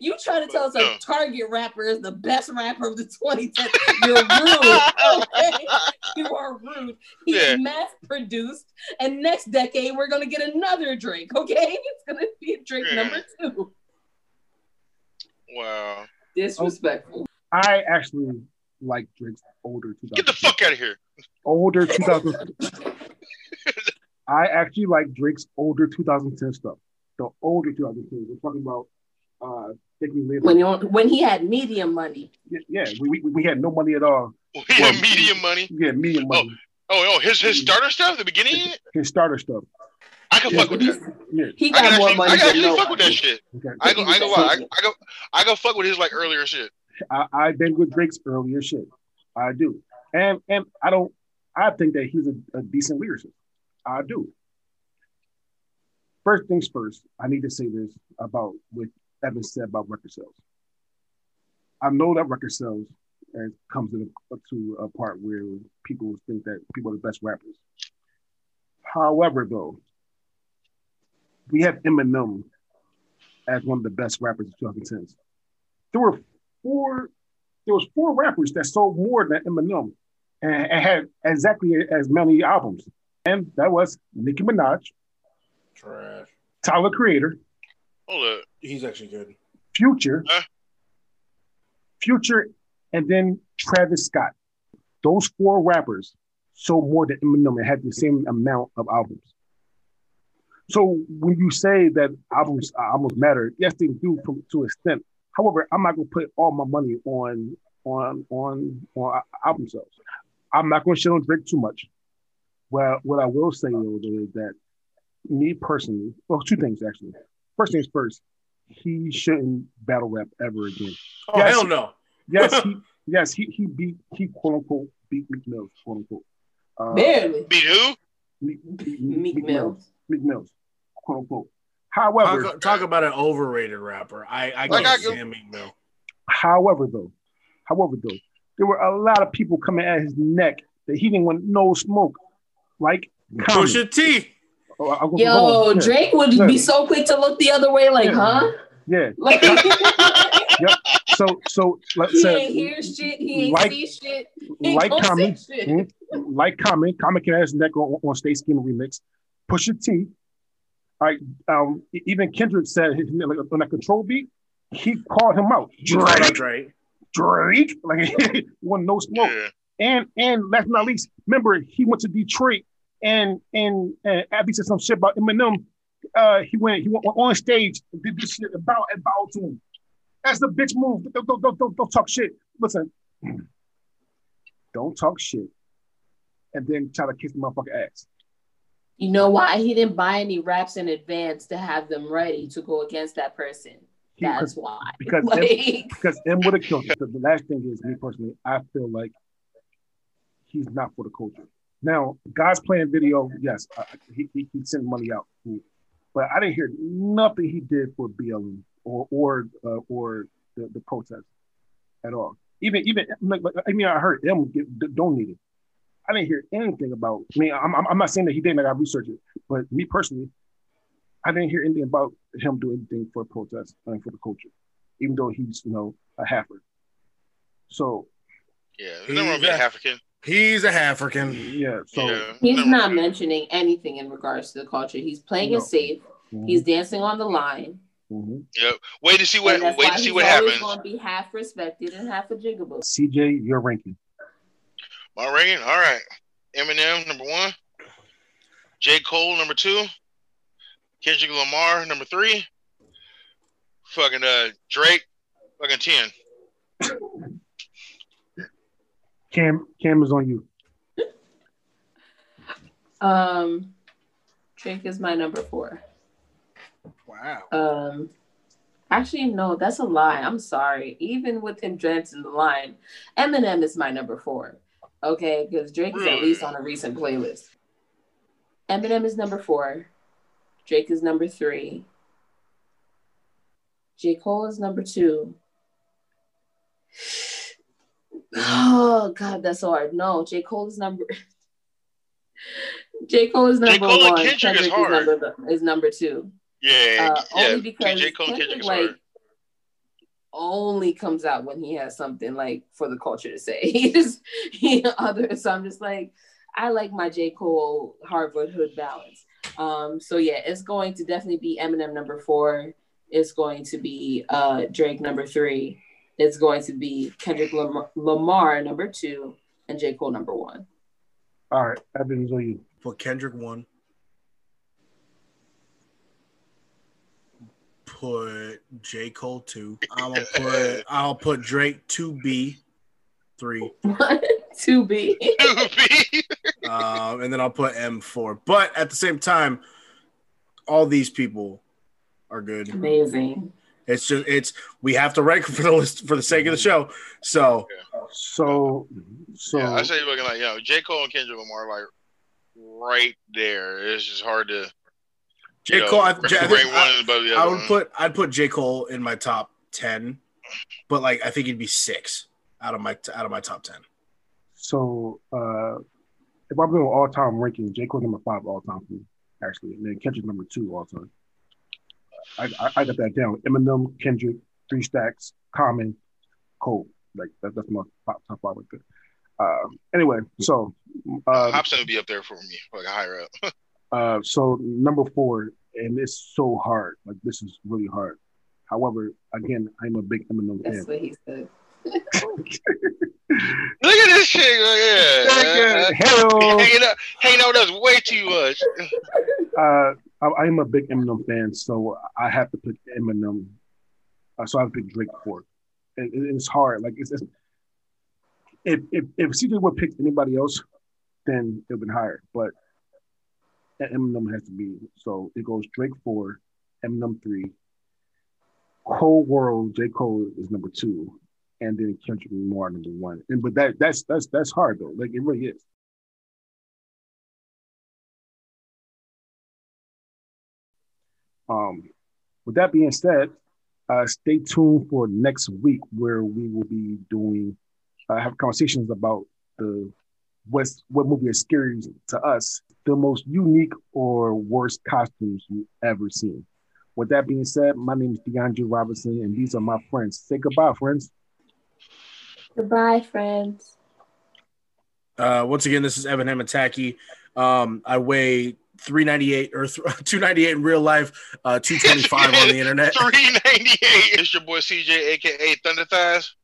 you trying to tell us a Target rapper is the best rapper of the 2010s? You're rude. Okay? You are rude. He's mass produced, and next decade we're gonna get another Drake. Okay, it's gonna be Drake number 2. Wow, disrespectful. I actually like Drake's older 2000. Get the fuck out of here. Older 2000. I actually like Drake's older 2010 stuff. The older 2010s. We're talking about Take Me Later. When he had medium money. Yeah, we had no money at all. We had medium money? Yeah, medium money. Oh, his starter stuff? The beginning? His starter stuff. I can fuck with that. Yeah. He got more money. I can actually fuck with that shit. Okay. I go fuck with his like earlier shit. I've been with Drake's earlier shit. I do. And I think that he's a decent lyricist. I do. First things first, I need to say this about what Evan said about record sales. I know that record sales it comes to a part where people think that people are the best rappers. However, though, we have Eminem as one of the best rappers of 2010s. There was four rappers that sold more than Eminem and had exactly as many albums. And that was Nicki Minaj, trash. Tyler, Creator. Hold up. He's actually good. Future. Huh? Future, and then Travis Scott. Those four rappers sold more than Eminem and had the same amount of albums. So when you say that albums matter, yes, they do to an extent. However, I'm not gonna put all my money on album sales. I'm not gonna shit on Drake too much. Well, what I will say though is that me personally, well, two things actually. First things first, he shouldn't battle rap ever again. Oh, yes, hell no. Yes, he quote unquote beat Meek Mills, quote unquote. Barely. Beat who? Meek Mills. Meek Mills, quote unquote. However, talk about an overrated rapper. I can't stand Meek Mill. However, though, there were a lot of people coming at his neck that he didn't want no smoke. Like Pusha T. Yo, Drake would be so quick to look the other way, like, huh? Yeah. Like, yep. So let's say he ain't hear shit, he ain't see shit. Common can ask neck on State Schema remix. Pusha T. Even Kendrick said on that Control beat, he called him out. Drake. Like, he wanted no smoke. Yeah. And last but not least, remember he went to Detroit. And Abby said some shit about Eminem. He went on stage and did this shit about to him. That's the bitch move. Don't talk shit. Listen, don't talk shit, and then try to kiss the motherfucking ass. You know why he didn't buy any raps in advance to have them ready to go against that person? That's why. Because M would have killed him. The last thing is, me personally, I feel like he's not for the culture. Now, God's Plan video, yes, he sent money out, but I didn't hear nothing he did for BLM or the protest at all. Even I heard them get donated. I didn't hear anything about. I mean, I'm not saying that he didn't. Like, I researched it, but me personally, I didn't hear anything about him doing anything for protest and for the culture, even though he's a halfer. So yeah, there's no one be a half again. He's a African. Yeah. So he's not mentioning anything in regards to the culture. He's playing it safe. Mm-hmm. He's dancing on the line. Mm-hmm. Yep. Wait to see what happens. He's going to be half respected and half a jigaboo. CJ, your ranking. My ranking. All right. Eminem number 1. J. Cole number 2. Kendrick Lamar number 3. Fucking Drake fucking 10. Cam is on you. Drake is my number 4. Wow. Actually, no, that's a lie. I'm sorry. Even with him dancing the line, Eminem is my number 4. Okay, because Drake is at least on a recent playlist. Eminem is number 4. Drake is number 3. J. Cole is number 2. Oh God, that's hard. No, J. Cole is number one. Kendrick is number 2. Yeah, only because J. Cole and Kendrick like hard. Only comes out when he has something like for the culture to say. So I'm just like, I like my J. Cole Harvard Hood balance. So yeah, it's going to definitely be Eminem number 4. It's going to be Drake number 3. It's going to be Kendrick Lamar number 2 and J. Cole number 1. All right, Evan, on you. Put Kendrick 1. Put J. Cole 2. I'll put Drake 2B 3. What? 2B. 2B. And then I'll put M4. But at the same time, all these people are good. Amazing. It's just we have to rank for the list for the sake of the show. So I say looking like J. Cole and Kendrick Lamar like right there. It's just hard to J. Cole. I'd put J. Cole in my top 10, but like I think he'd be 6. out of my top 10. So if I'm doing all time ranking, J. Cole's number 5 all time for me, actually, and then Kendrick's number 2 all time. I got that down. Eminem, Kendrick, 3 Stacks, Common, Cole. Like that's my top 5 right there. Anyway, so Hopson would be up there for me, like higher up. So number 4, and it's so hard. Like this is really hard. However, again, I'm a big Eminem fan. That's what he said. Look at this shit. Yeah. Hello. Hanging out with us way too much. I'm a big Eminem fan, so I have to pick Eminem. So I have to pick Drake 4th. It's hard. Like it's if CJ would pick anybody else, then it would be higher. But Eminem has to be. So it goes Drake 4, Eminem 3, Cole World. J. Cole is number 2, and then Kendrick Lamar number 1. And but that's hard though. Like it really is. With that being said, stay tuned for next week where we will be doing have conversations about what movie is scary to us, the most unique or worst costumes you've ever seen. With that being said, my name is Deontay Robinson, and these are my friends. Say goodbye, friends. Goodbye, friends. Once again, this is Evan Hamataki. I weigh 398 or 298 in real life, 225 on the internet. 398. It's your boy CJ, aka Thunder Thighs.